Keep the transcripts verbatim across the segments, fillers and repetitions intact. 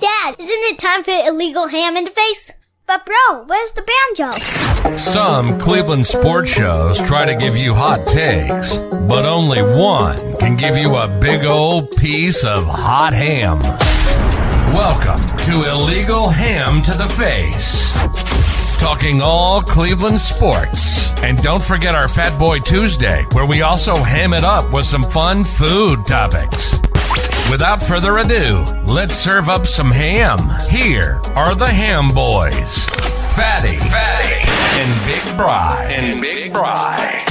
But Dad, isn't it time for Illegal Ham in the Face? But bro, where's the banjo? Some Cleveland sports shows try to give you hot takes, but only one can give you a big old piece of hot ham. Welcome to Illegal Ham to the Face. Talking all Cleveland sports. And don't forget our Fat Boy Tuesday, where we also ham it up with some fun food topics. Without further ado, let's serve up some ham. Here are the Ham Boys, Fatty, Fatty. and Big Bri. And Big Bri.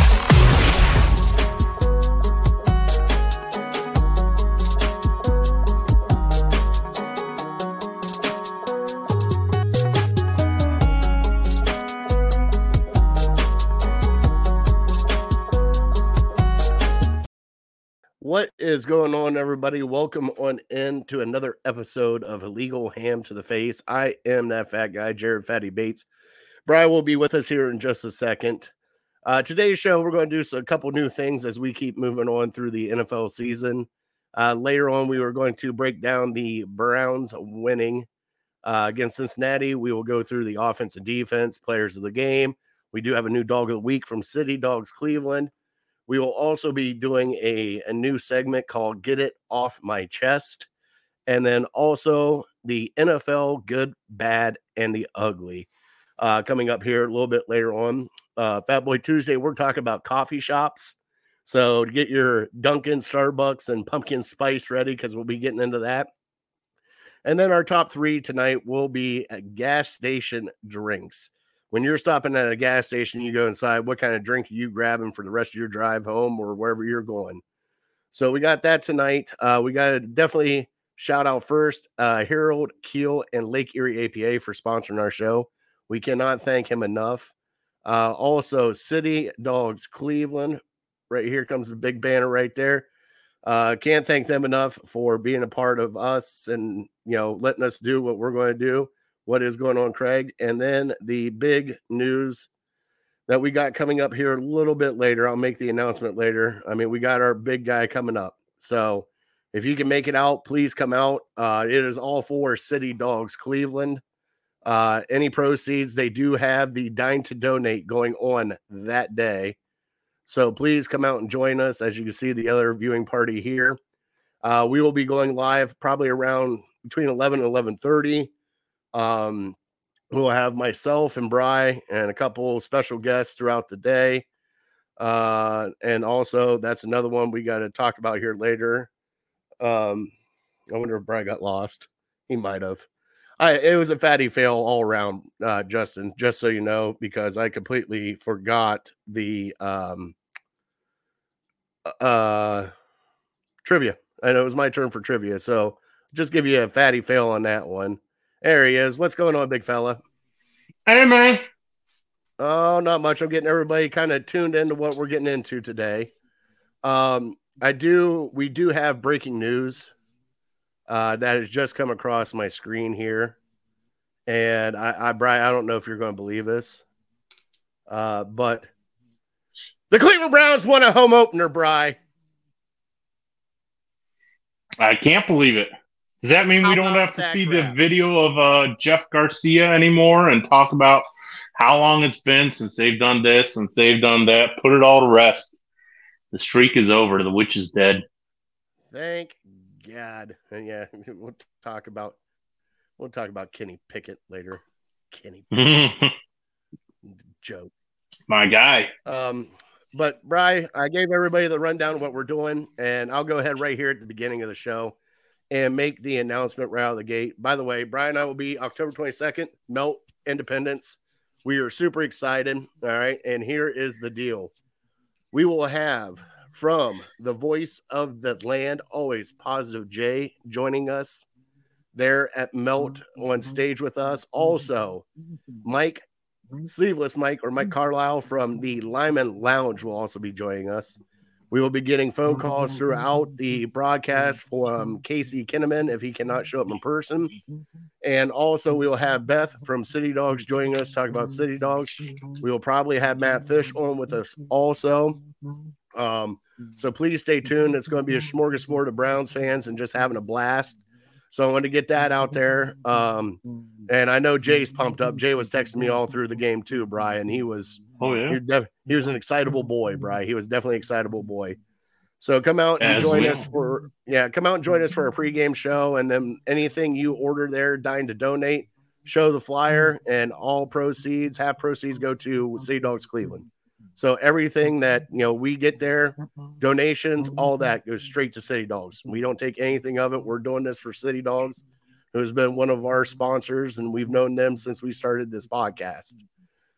What is going on, everybody? Welcome on in to another episode of Illegal Ham to the Face. I am that fat guy, Jared Fatty Bates. Brian will be with us here in just a second. Uh, today's show, we're going to do a couple new things as we keep moving on through the N F L season. Uh, later on, we were going to break down the Browns winning uh, against Cincinnati. We will go through the offense and defense, players of the game. We do have a new dog of the week from City Dogs Cleveland. We will also be doing a, a new segment called Get It Off My Chest. And then also the N F L Good, Bad, and the Ugly uh, coming up here a little bit later on. Uh, Fat Boy Tuesday, we're talking about coffee shops. So to get your Dunkin', Starbucks, and pumpkin spice ready, because we'll be getting into that. And then our top three tonight will be gas station drinks. When you're stopping at a gas station, you go inside, what kind of drink are you grabbing for the rest of your drive home or wherever you're going? So we got that tonight. Uh, we got to definitely shout out first, uh, Harold Kheel and Lake Erie A P A for sponsoring our show. We cannot thank him enough. Uh, also, City Dogs Cleveland. Right here comes the big banner right there. Uh, can't thank them enough for being a part of us and, you know, letting us do what we're going to do. What is going on, Craig? And then the big news that we got coming up here a little bit later. I'll make the announcement later. I mean, we got our big guy coming up. So if you can make it out, please come out. Uh, it is all for City Dogs Cleveland. Uh, any proceeds, they do have the Dine to Donate going on that day. So please come out and join us. As you can see, the other viewing party here. Uh, we will be going live probably around between eleven and eleven thirty. Um, we'll have myself and Bri and a couple special guests throughout the day. Uh, and also that's another one we got to talk about here later. Um, I wonder if Bri got lost. He might've. I, it was a fatty fail all around, uh, Justin, just so you know, because I completely forgot the, um, uh, trivia, and it was my turn for trivia. So just give you a fatty fail on that one. There he is. What's going on, big fella? Hey, man. Oh, not much. I'm getting everybody kind of tuned into what we're getting into today. Um, I do. We do have breaking news uh, that has just come across my screen here. And I, I Brian, I don't know if you're going to believe this, uh, but the Cleveland Browns won a home opener, Brian. I can't believe it. Does that mean how we don't have to see crap? the video of uh, Jeff Garcia anymore and talk about how long it's been since they've done this, since they've done that? Put it all to rest. The streak is over. The witch is dead. Thank God. And yeah, we'll talk about we'll talk about Kenny Pickett later. Kenny Pickett. Joe. My guy. Um, but, Bri, I gave everybody the rundown of what we're doing, and I'll go ahead right here at the beginning of the show and make the announcement right out of the gate. By the way, Brian and I will be October twenty-second, Melt Independence. We are super excited, all right? And here is the deal. We will have, from the voice of the land, always Positive J, joining us there at Melt on stage with us. Also, Mike, Sleeveless Mike, or Mike Carlisle from the Lyman Lounge will also be joining us. We will be getting phone calls throughout the broadcast from Casey Kinnaman if he cannot show up in person. And also we will have Beth from City Dogs joining us, talk about City Dogs. We will probably have Matt Fish on with us also. Um, so please stay tuned. It's going to be a smorgasbord of Browns fans and just having a blast. So I wanted to get that out there. Um, and I know Jay's pumped up. Jay was texting me all through the game too, Brian. He was, oh yeah, he was, def- he was an excitable boy, Brian. He was definitely an excitable boy. So come out and As join well. us for yeah, come out and join us for a pregame show, and then anything you order there, dine to donate, show the flyer, and all proceeds, half proceeds go to City Dogs Cleveland. So everything that, you know, we get there, donations, all that goes straight to City Dogs. We don't take anything of it. We're doing this for City Dogs, who's been one of our sponsors, and we've known them since we started this podcast.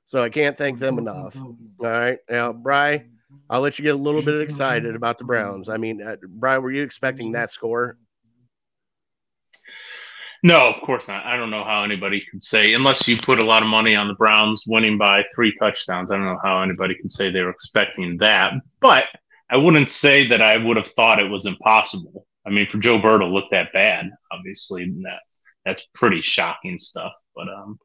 So I can't thank them enough. All right. Now, Bri, I'll let you get a little bit excited about the Browns. I mean, uh, Bri, were you expecting that score? No, of course not. I don't know how anybody could say, unless you put a lot of money on the Browns winning by three touchdowns. I don't know how anybody can say they were expecting that. But I wouldn't say that I would have thought it was impossible. I mean, for Joe Burrow to look that bad, obviously, that that's pretty shocking stuff. But, um,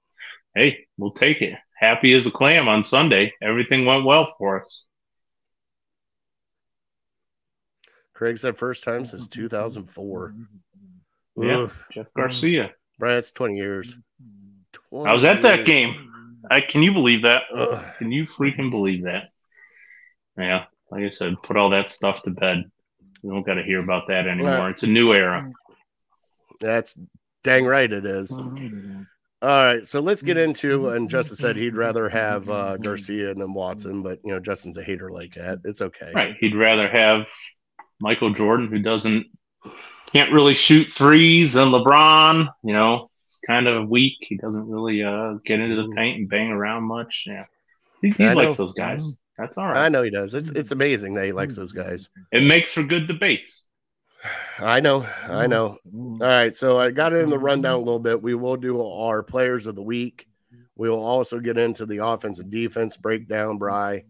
hey, we'll take it. Happy as a clam on Sunday. Everything went well for us. Craig said first time since two thousand four. Ooh. Yeah, Jeff Garcia. Right, that's twenty years. twenty I was at that years. game. I Can you believe that? Ugh. Can you freaking believe that? Yeah, like I said, put all that stuff to bed. We don't got to hear about that anymore. Right. It's a new era. That's dang right it is. All right, so let's get into, and Justin said he'd rather have uh, Garcia and then Watson, but, you know, Justin's a hater like that. It's okay. Right, he'd rather have Michael Jordan, who doesn't Can't really shoot threes, and LeBron, you know, it's kind of weak. He doesn't really uh, get into the paint and bang around much. Yeah, he, he likes know. those guys. That's all right. I know he does. It's it's amazing that he likes those guys. It makes for good debates. I know. I know. All right, so I got it in the rundown a little bit. We will do our players of the week. We will also get into the offense and defense breakdown, Bri.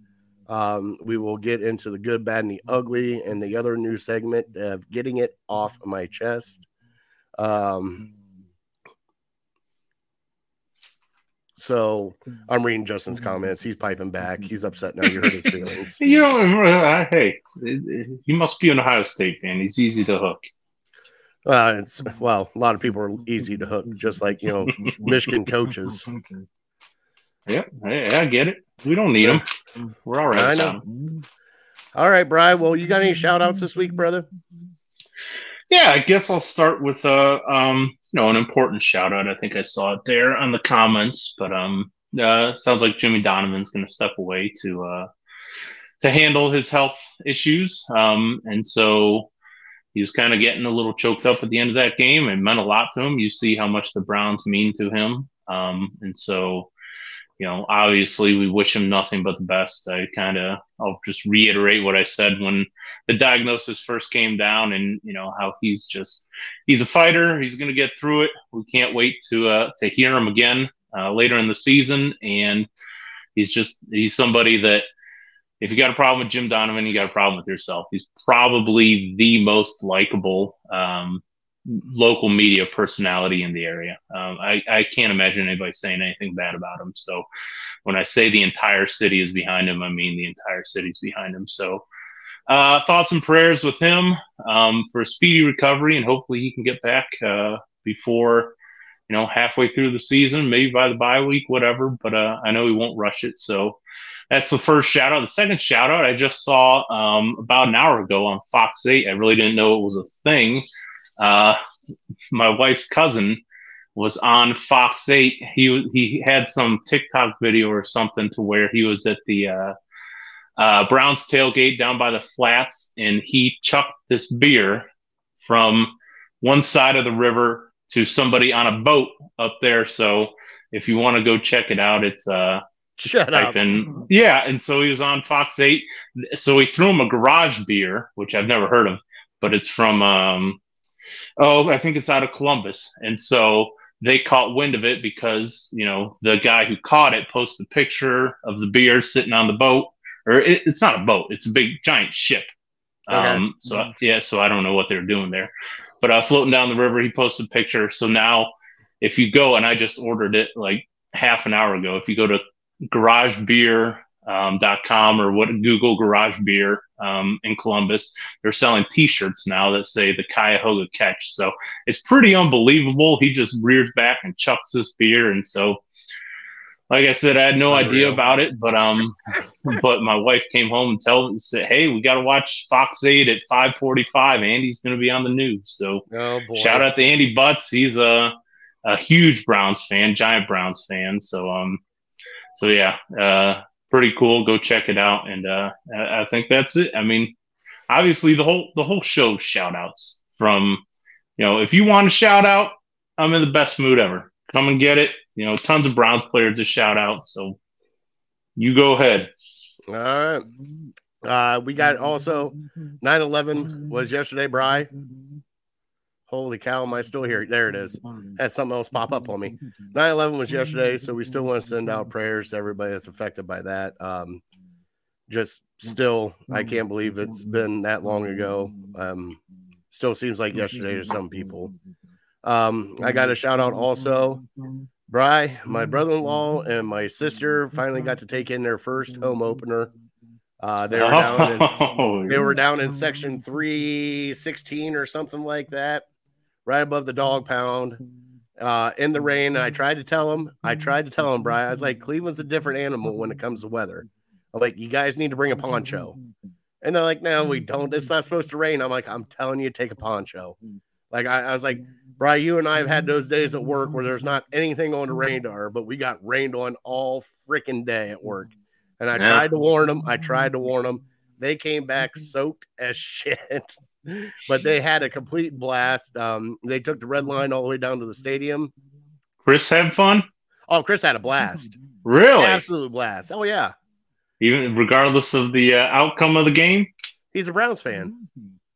Um, we will get into the good, bad, and the ugly, and the other new segment of getting it off my chest. Um, so I'm reading Justin's comments. He's piping back. He's upset now. You hurt his feelings. You know, uh, hey, you must be an Ohio State fan. He's easy to hook. Uh, it's, well, a lot of people are easy to hook, just like, you know, Michigan coaches. Yeah, I, I get it. We don't need them. We're all right. I know. Time. All right, Brian. Well, you got any shout-outs this week, brother? Yeah, I guess I'll start with uh, um, you know, an important shout-out. I think I saw it there on the comments, but um, uh, sounds like Jimmy Donovan's going to step away to uh, to handle his health issues, um, and so he was kind of getting a little choked up at the end of that game. It meant a lot to him. You see how much the Browns mean to him, um, and so. You know, obviously, we wish him nothing but the best. I kind of, I'll just reiterate what I said when the diagnosis first came down, and you know how he's just, he's a fighter. He's going to get through it. We can't wait to uh, to hear him again uh, later in the season. And he's just, he's somebody that, if you got a problem with Jim Donovan, you got a problem with yourself. He's probably the most likable um, local media personality in the area. Um, I, I can't imagine anybody saying anything bad about him. So when I say the entire city is behind him, I mean the entire city's behind him. So uh, thoughts and prayers with him um, for a speedy recovery, and hopefully he can get back uh, before, you know, halfway through the season, maybe by the bye week, whatever. But uh, I know he won't rush it. So that's the first shout out. The second shout out, I just saw um, about an hour ago on Fox eight. I really didn't know it was a thing. Uh, my wife's cousin was on Fox eight. He he had some TikTok video or something to where he was at the uh, uh, Browns tailgate down by the flats, and he chucked this beer from one side of the river to somebody on a boat up there. So if you want to go check it out, it's uh, shut up. In, yeah, and so he was on Fox eight. So he threw him a Garage Beer, which I've never heard of, but it's from. Um, Oh, I think it's out of Columbus. And so they caught wind of it because, you know, the guy who caught it posted a picture of the beer sitting on the boat. Or it, it's not a boat. It's a big, giant ship. Okay. Um, so, yeah, so I don't know what they're doing there. But uh, floating down the river, he posted a picture. So now if you go, and I just ordered it like half an hour ago, if you go to Garage Beer um, .com or what Google Garage Beer um, in Columbus. They're selling T-shirts now that say the Cuyahoga Catch. So it's pretty unbelievable. He just rears back and chucks his beer. And so, like I said, I had no Unreal. idea about it, but um, but my wife came home and told me, said, "Hey, we got to watch Fox eight at five forty-five. Andy's going to be on the news." So oh, shout out to Andy Butts. He's a a huge Browns fan, giant Browns fan. So um, so yeah, uh, pretty cool. Go check it out, and uh, I, I think that's it. I mean, obviously the whole the whole show's shout outs from, you know, if you want a shout out, I'm in the best mood ever. Come and get it. You know, tons of Browns players to shout out. So you go ahead. All right. Uh, we got also nine eleven was yesterday, Bri. Holy cow, am I still here? There it is. Had something else pop up on me. nine eleven was yesterday, so we still want to send out prayers to everybody that's affected by that. Um, just still, I can't believe it's been that long ago. Um, still seems like yesterday to some people. Um, I got a shout out also, Bri, my brother-in-law and my sister finally got to take in their first home opener. Uh, they were down in, they were down in section three sixteen or something like that, right above the dog pound, uh, in the rain. And I tried to tell them, I tried to tell them, Bri, I was like, Cleveland's a different animal when it comes to weather. I'm like, you guys need to bring a poncho. And they're like, no, we don't. It's not supposed to rain. I'm like, I'm telling you, take a poncho. Like, I, I was like, Bri, you and I have had those days at work where there's not anything on the radar, but we got rained on all freaking day at work. And I yeah. tried to warn them. I tried to warn them. They came back soaked as shit, but they had a complete blast. Um, they took the red line all the way down to the stadium. Chris had fun? Oh, Chris had a blast. Really? Absolute blast. Oh, yeah. Even regardless of the uh, outcome of the game? He's a Browns fan.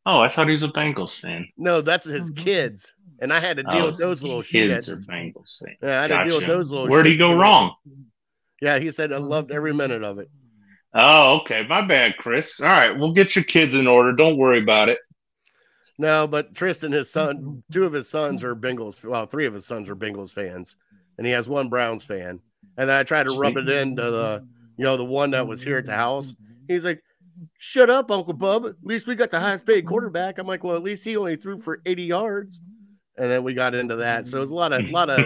Oh, I thought he was a Bengals fan. No, that's his kids. And I had to deal oh, with those little kids. Kids are Bengals fans. Yeah, I had gotcha. to deal with those little Where'd he go wrong? Yeah, he said I loved every minute of it. Oh, okay. My bad, Chris. All right, we'll get your kids in order. Don't worry about it. No, but Tristan, his son, two of his sons are Bengals. Well, three of his sons are Bengals fans. And he has one Browns fan. And then I tried to rub it into the, you know, the one that was here at the house. He's like, "Shut up, Uncle Bub. At least we got the highest paid quarterback." I'm like, well, at least he only threw for eighty yards. And then we got into that. So it was a lot of lot of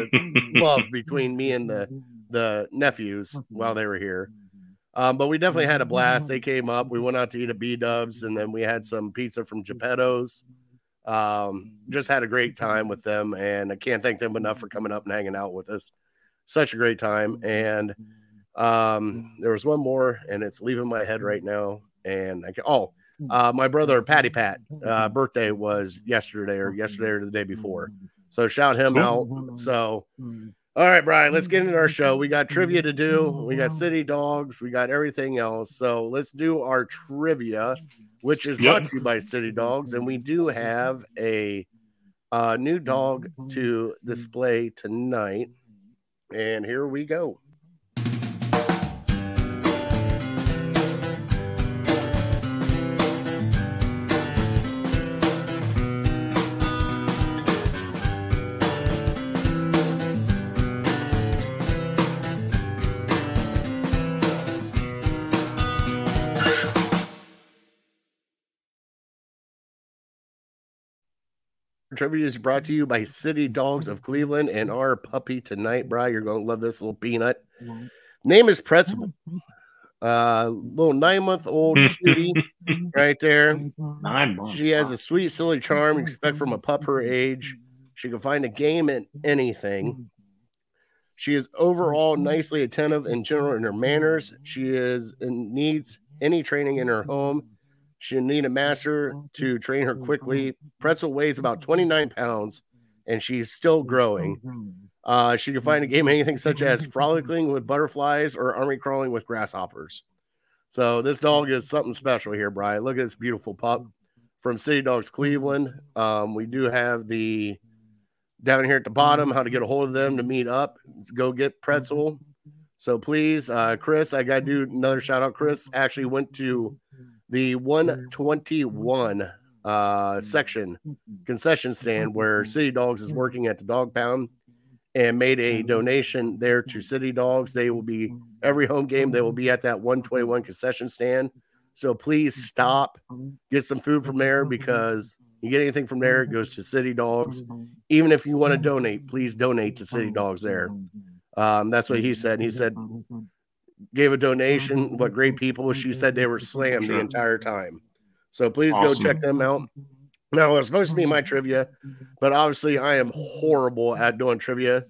love between me and the, the nephews while they were here. Um, but we definitely had a blast. They came up. We went out to eat a B-Dubs, and then we had some pizza from Geppetto's. Um, just had a great time with them, and I can't thank them enough for coming up and hanging out with us. Such a great time. And um, there was one more, and it's leaving my head right now. And I can, oh, uh, my brother Patty Pat, uh, birthday was yesterday or yesterday or the day before, so shout him out. So, all right, Brian, let's get into our show. We got trivia to do, we got City Dogs, we got everything else. So, let's do our trivia, which is brought yep. to you by City Dogs. And we do have a uh, new dog to display tonight, and here we go. Trivia is brought to you by City Dogs of Cleveland, and our puppy tonight, Bri, you're going to love this little peanut. Name is Pretzel. Uh, little nine-month-old cutie right there. Nine months. She has a sweet, silly charm you expect from a pup her age. She can find a game in anything. She is overall nicely attentive and general in her manners. She is and needs any training in her home. She'll need a master to train her quickly. Pretzel weighs about twenty-nine pounds, and she's still growing. Uh, she can find a game anything such as frolicking with butterflies or army crawling with grasshoppers. So this dog is something special here, Brian. Look at this beautiful pup from City Dogs Cleveland. Um, we do have the down here at the bottom, how to get a hold of them to meet up. Let's go get Pretzel. So please, uh, Chris, I got to do another shout out. Chris actually went to the one twenty-one uh, section concession stand where City Dogs is working at the dog pound. and made a donation there to City Dogs. They will be every home game. They will be at that one twenty-one concession stand. So please stop, get some food from there, because you get anything from there, it goes to City Dogs. Even if you want to donate, please donate to City Dogs there. Um, that's what he said. He said, gave a donation. What great people. She said they were slammed sure. the entire time. So please awesome. go check them out. Now, it's supposed to be my trivia, but obviously I am horrible at doing trivia.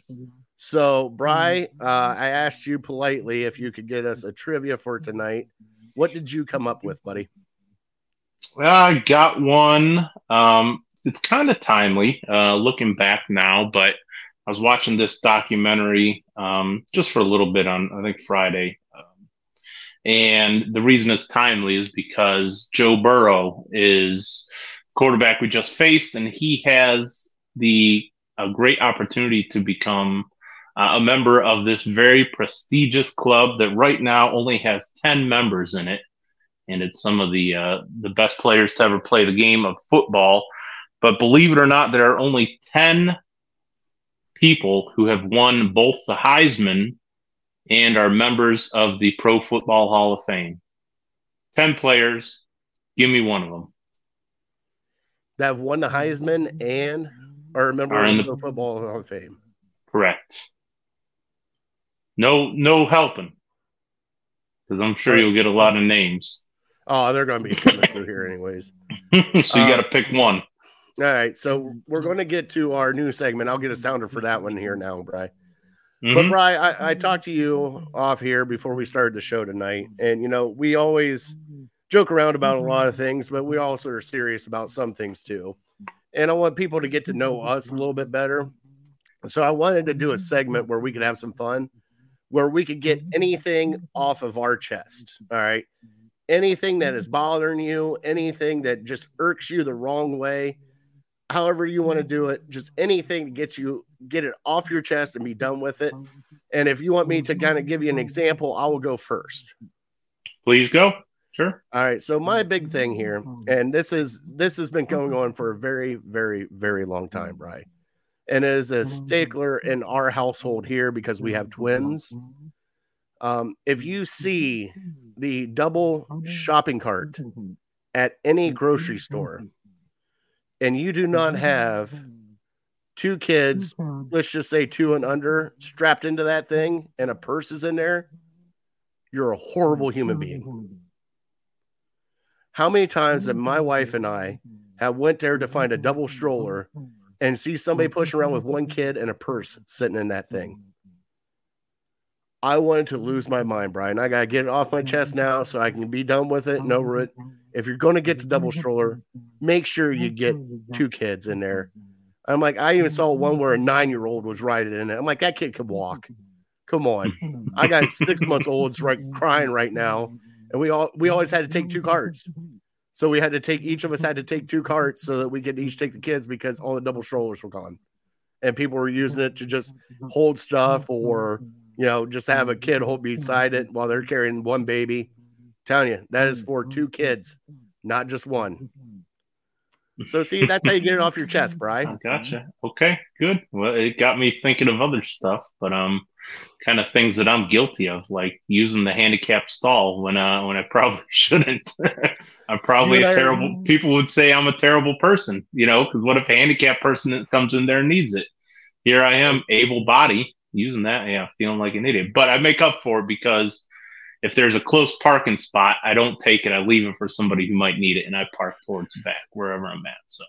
So, Bri, uh, I asked you politely if you could get us a trivia for tonight. What did you come up with, buddy? Well, I got one. Um, it's kind of timely, uh, looking back now, but I was watching this documentary um, just for a little bit on, I think, Friday. Um, and the reason it's timely is because Joe Burrow is quarterback we just faced, and he has the a great opportunity to become uh, a member of this very prestigious club that right now only has ten members in it, and it's some of the uh, the best players to ever play the game of football. But believe it or not, there are only ten people who have won both the Heisman and are members of the Pro Football Hall of Fame. ten players. Give me one of them. That have won the Heisman and are a member of the Football Hall of Fame. Correct. No, no helping, because I'm sure you'll get a lot of names. Oh, they're going to be coming through here anyways. So you uh, got to pick one. All right, so we're going to get to our new segment. I'll get a sounder for that one here now, Bri. Mm-hmm. But Bri, I, I talked to you off here before we started the show tonight, and you know we always joke around about a lot of things, but we also are serious about some things too. And I want people to get to know us a little bit better. So I wanted to do a segment where we could have some fun, where we could get anything off of our chest. All right. Anything that is bothering you, anything that just irks you the wrong way, however you want to do it, just anything to get you, get it off your chest and be done with it. And if you want me to kind of give you an example, I will go first. Please go. Sure. All right. So my big thing here, and this is this has been going on for a very, very, very long time, right? And it is a stickler in our household here because we have twins. Um, if you see the double shopping cart at any grocery store and you do not have two kids, let's just say two and under, strapped into that thing and a purse is in there, you're a horrible human being. How many times have my wife and I have went there to find a double stroller and see somebody pushing around with one kid and a purse sitting in that thing? I wanted to lose my mind, Brian. I got to get it off my chest now so I can be done with it and over it. If you're going to get the double stroller, make sure you get two kids in there. I'm like, I even saw one where a nine-year-old was riding in it. I'm like, that kid could walk. Come on. I got six-month-olds right, crying right now. And we all we always had to take two carts. So we had to take each of us had to take two carts so that we could each take the kids because all the double strollers were gone. And people were using it to just hold stuff or, you know, just have a kid hold beside it while they're carrying one baby. I'm telling you, that is for two kids, not just one. So see, that's how you get it off your chest, Brian. I gotcha. Okay, good. Well, it got me thinking of other stuff, but um kind of things that I'm guilty of, like using the handicapped stall when uh when I probably shouldn't. I'm probably you know, a terrible people would say I'm a terrible person, you know, because what if a handicapped person comes in there and needs it? Here I am, able body, using that, yeah, feeling like an idiot. But I make up for it because if there's a close parking spot, I don't take it. I leave it for somebody who might need it, and I park towards back wherever I'm at. So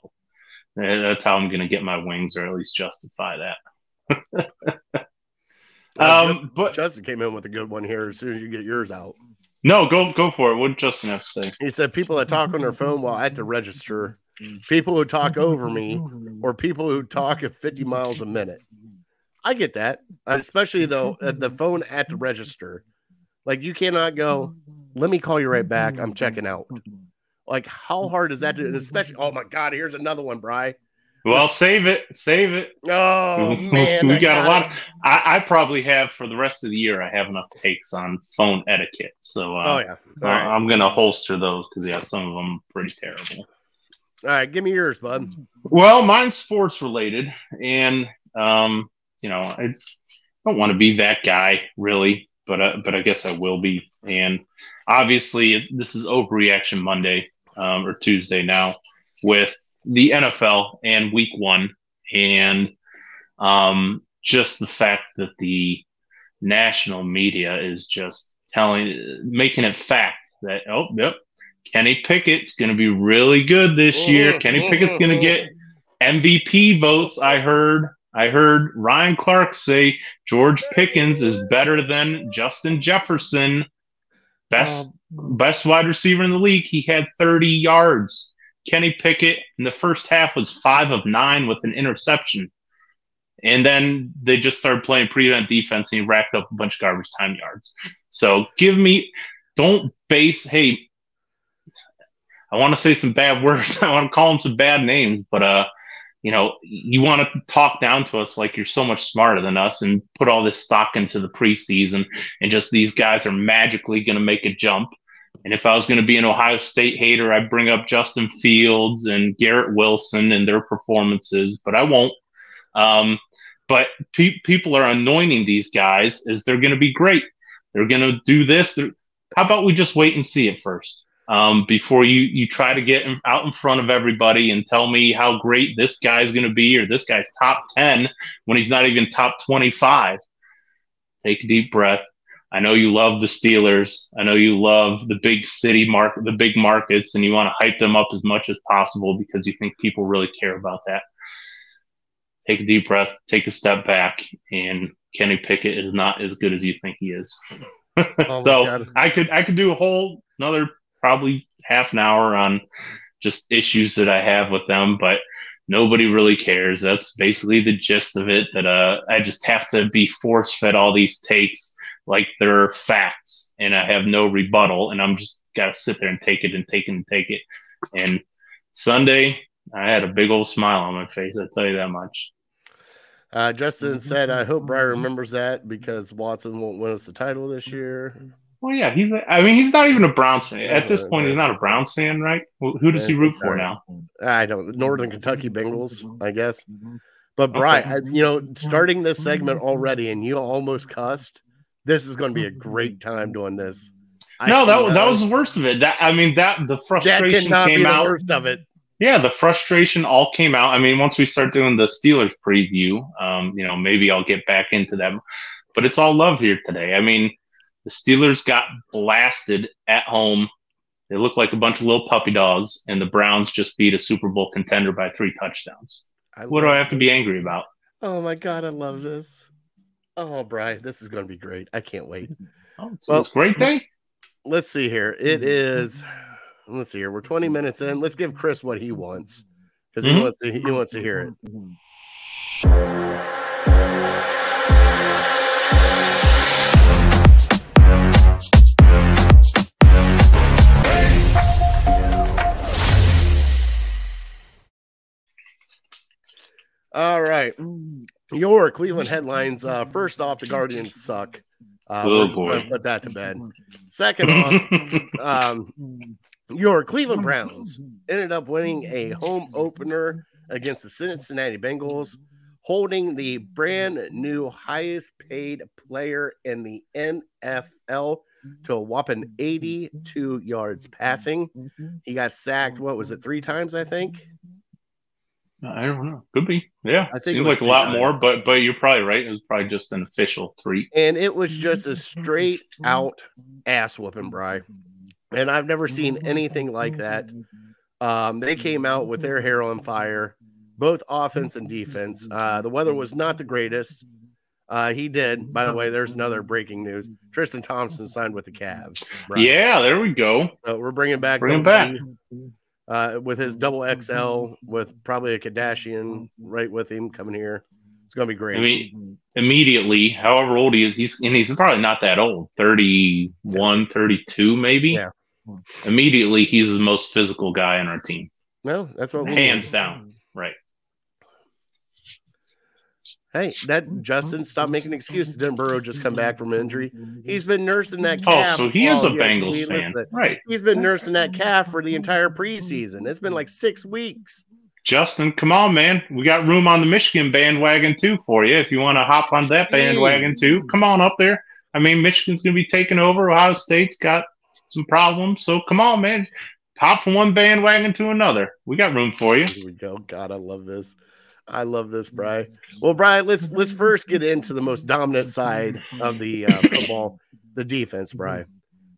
that's how I'm going to get my wings, or at least justify that. um, Justin, but Justin came in with a good one here as soon as you get yours out. No, go go for it. What did Justin have to say? He said people that talk on their phone while at the register, people who talk over me, or people who talk at fifty miles a minute. I get that, especially, though, at the phone at the register. Like, you cannot go, let me call you right back. I'm checking out. Like, how hard is that to, and especially, oh my God, here's another one, Bri. Well, this, save it. Save it. Oh, man. we got, got a lot. Of, I, I probably have, for the rest of the year, I have enough takes on phone etiquette. So, uh, oh, yeah. All I, right. I'm going to holster those because, yeah, some of them are pretty terrible. All right. Give me yours, bud. Well, mine's sports related. And, um, you know, I don't want to be that guy really, but uh, but I guess I will be. And obviously, it, this is Overreaction Monday um, or Tuesday now with the N F L and Week One, and um, just the fact that the national media is just telling, making it fact that oh, yep, Kenny Pickett's going to be really good this year. Kenny Pickett's going to get M V P votes. I heard. I heard Ryan Clark say George Pickens is better than Justin Jefferson, best um, best wide receiver in the league. He had thirty yards. Kenny Pickett in the first half was five of nine with an interception. And then they just started playing prevent defense, and he racked up a bunch of garbage time yards. So give me – don't base – hey, I want to say some bad words. I want to call them some bad names. But, uh, you know, you want to talk down to us like you're so much smarter than us and put all this stock into the preseason and just these guys are magically going to make a jump. And if I was going to be an Ohio State hater, I'd bring up Justin Fields and Garrett Wilson and their performances, but I won't. Um, but pe- people are anointing these guys as they're going to be great. They're going to do this. They're... How about we just wait and see it first um, before you, you try to get in, out in front of everybody and tell me how great this guy's going to be or this guy's top ten when he's not even top twenty-five. Take a deep breath. I know you love the Steelers. I know you love the big city market, the big markets, and you want to hype them up as much as possible because you think people really care about that. Take a deep breath, take a step back, and Kenny Pickett is not as good as you think he is. Oh so I could I could do a whole another probably half an hour on just issues that I have with them, but nobody really cares. That's basically the gist of it, that uh, I just have to be force-fed all these takes like they're facts, and I have no rebuttal, and I'm just got to sit there and take it and take it and take it. And Sunday – I had a big old smile on my face. I'll tell you that much. Uh, Justin said, I hope Brian remembers that because Watson won't win us the title this year. Well, yeah. he's. A, I mean, he's not even a Browns fan. At this point, he's not a Browns fan, right? Well, who does he root for now? I don't. Northern Kentucky Bengals, I guess. But, Brian, okay. I, you know, starting this segment already and you almost cussed, this is going to be a great time doing this. I no, that, was, that was the worst of it. That I mean, that the frustration that came be out. The worst of it. Yeah, the frustration all came out. I mean, once we start doing the Steelers preview, um, you know, maybe I'll get back into them. But it's all love here today. I mean, the Steelers got blasted at home. They look like a bunch of little puppy dogs, and the Browns just beat a Super Bowl contender by three touchdowns. I what do I have this. to be angry about? Oh, my God, I love this. Oh, Brian, this is going to be great. I can't wait. Oh, it's, well, it's a great day. Let's see here. It is... Let's see here. We're twenty minutes in. Let's give Chris what he wants because mm-hmm. he wants to, he wants to hear it. All right. Your Cleveland headlines. Uh, first off, the Guardians suck. Uh, oh, boy. Put that to bed. Second off, um, your Cleveland Browns ended up winning a home opener against the Cincinnati Bengals, holding the brand new highest paid player in the N F L to a whopping eighty-two yards passing. He got sacked, what was it, three times, I think? I don't know. Could be. Yeah. I think seems it like a lot more, but but you're probably right. It was probably just an official three. And it was just a straight out ass whooping, Bri. And I've never seen anything like that. Um, they came out with their hair on fire, both offense and defense. Uh, the weather was not the greatest. Uh, he did. By the way, there's another breaking news. Tristan Thompson signed with the Cavs. Bri. Yeah, there we go. So we're bringing back. Bring him back. Uh, with his double X L, with probably a Kardashian right with him coming here. It's going to be great. I mean, immediately, however old he is, he's, and he's probably not that old, thirty-one, thirty-two maybe. Yeah. Immediately, he's the most physical guy on our team. No, that's what we Hands do. down. Right. Hey, that Justin, stop making excuses. Didn't Burrow just come back from injury? He's been nursing that calf. Oh, so he is a Bengals fan. Right. He's been nursing that calf for the entire preseason. It's been like six weeks. Justin, come on, man. We got room on the Michigan bandwagon, too, for you. If you want to hop on that bandwagon, too, come on up there. I mean, Michigan's going to be taking over. Ohio State's got some problems. So, come on, man. Hop from one bandwagon to another. We got room for you. Here we go. God, I love this. I love this, Bri. Well, Bri, let's let's first get into the most dominant side of the uh, football, the defense, Bri.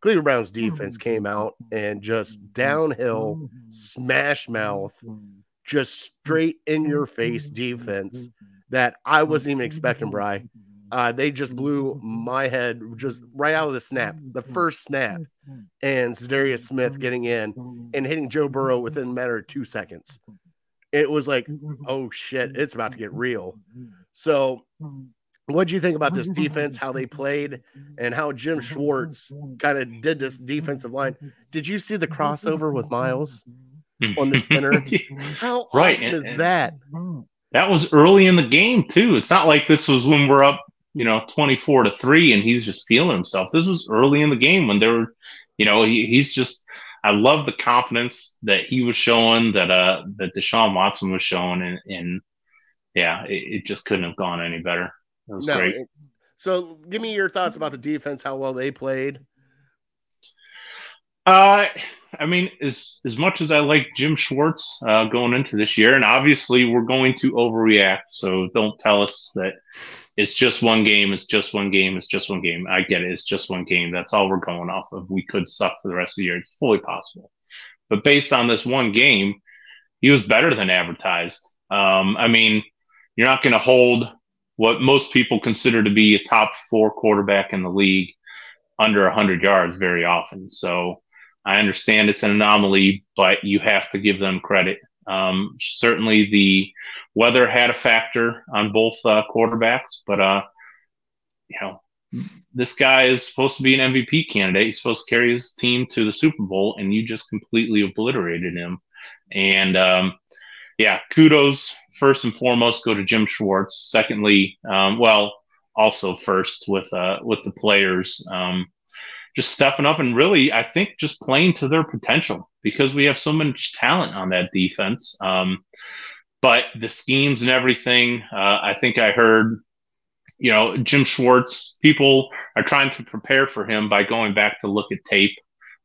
Cleveland Browns defense came out and just downhill, smash mouth, just straight in your face defense that I wasn't even expecting, Bri. Uh, they just blew my head just right out of the snap, the first snap, and Za'Darius Smith getting in and hitting Joe Burrow within a matter of two seconds. It was like, oh, shit, it's about to get real. So what do you think about this defense, how they played, and how Jim Schwartz kind of did this defensive line? Did you see the crossover with Miles on the center? How right. awesome is and, and that? That was early in the game, too. It's not like this was when we're up, you know, twenty-four to three and he's just feeling himself. This was early in the game when they were, you know, he, he's just – I love the confidence that he was showing, that uh, that Deshaun Watson was showing, and, and yeah, it, it just couldn't have gone any better. It was no, great. It, so, give me your thoughts about the defense, how well they played. Uh, I mean, as as much as I like Jim Schwartz uh, going into this year, and obviously we're going to overreact, so don't tell us that it's just one game, it's just one game, it's just one game. I get it. It's just one game. That's all we're going off of. We could suck for the rest of the year. It's fully possible. But based on this one game, he was better than advertised. Um, I mean, you're not going to hold what most people consider to be a top four quarterback in the league under one hundred yards very often. So I understand it's an anomaly, but you have to give them credit. Um, certainly the weather had a factor on both uh, quarterbacks, but, uh, you know, this guy is supposed to be an M V P candidate. He's supposed to carry his team to the Super Bowl, and you just completely obliterated him. And, um, yeah, kudos first and foremost go to Jim Schwartz. Secondly, um, well, also first with, uh, with the players, um, just stepping up and really, I think, just playing to their potential because we have so much talent on that defense. Um, but the schemes and everything, uh, I think I heard, you know, Jim Schwartz, people are trying to prepare for him by going back to look at tape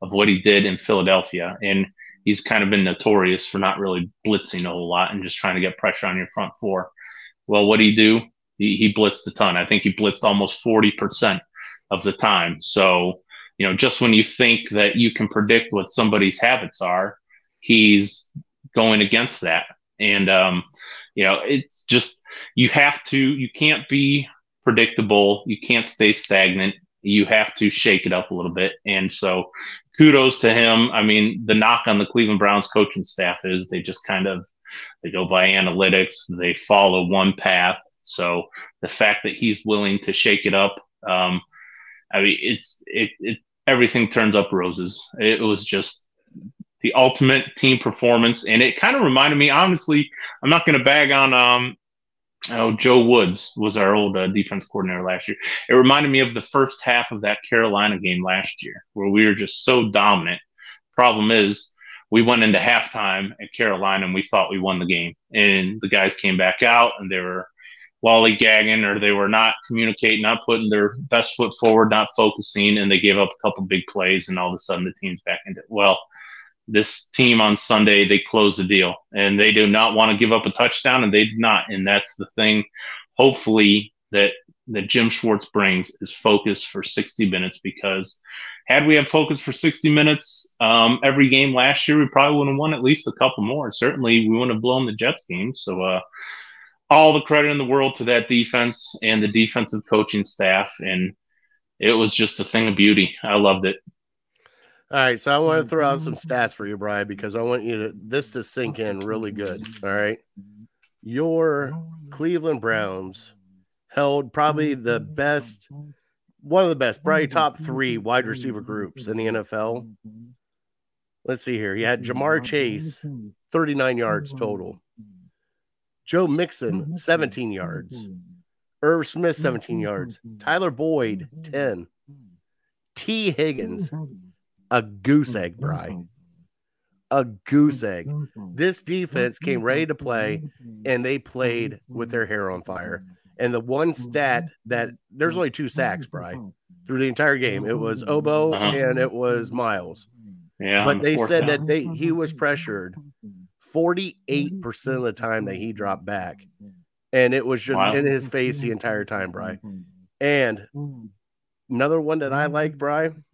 of what he did in Philadelphia. And he's kind of been notorious for not really blitzing a whole lot and just trying to get pressure on your front four. Well, what did he do? He, he blitzed a ton. I think he blitzed almost forty percent of the time. So, you know, just when you think that you can predict what somebody's habits are, he's going against that. And, um, you know, it's just you have to you can't be predictable. You can't stay stagnant. You have to shake it up a little bit. And so kudos to him. I mean, the knock on the Cleveland Browns coaching staff is they just kind of they go by analytics. They follow one path. So the fact that he's willing to shake it up, um, I mean, it's it it. Everything turns up roses. It was just the ultimate team performance. And it kind of reminded me, honestly, I'm not going to bag on um, oh, Joe Woods was our old uh, defense coordinator last year. It reminded me of the first half of that Carolina game last year where we were just so dominant. Problem is we went into halftime at Carolina and we thought we won the game. And the guys came back out and they were lollygagging or they were not communicating, not putting their best foot forward, not focusing, and they gave up a couple big plays, and all of a sudden the team's back into it. Well, this team on Sunday, they closed the deal, and they do not want to give up a touchdown, and they did not. And that's the thing, hopefully, that, that Jim Schwartz brings is focus for sixty minutes because had we had focus for sixty minutes um, every game last year, we probably would have won at least a couple more. Certainly, we wouldn't have blown the Jets game. So, uh, all the credit in the world to that defense and the defensive coaching staff. And it was just a thing of beauty. I loved it. All right. So I want to throw out some stats for you, Brian, because I want you to, this to sink in really good. All right. Your Cleveland Browns held probably the best, one of the best, probably top three wide receiver groups in the N F L. Let's see here. You had Jamar Chase, thirty-nine yards total. Joe Mixon, seventeen yards. Irv Smith, seventeen yards. Tyler Boyd, ten. T. Higgins, a goose egg, Bri. a goose egg. This defense came ready to play, and they played with their hair on fire. And the one stat that – there's only two sacks, Brian, through the entire game. It was Oboe uh-huh. and it was Miles. Yeah, but they said that they he was pressured forty-eight percent of the time that he dropped back. And it was just wow. in his face the entire time, Brian. And another one that I like, Brian,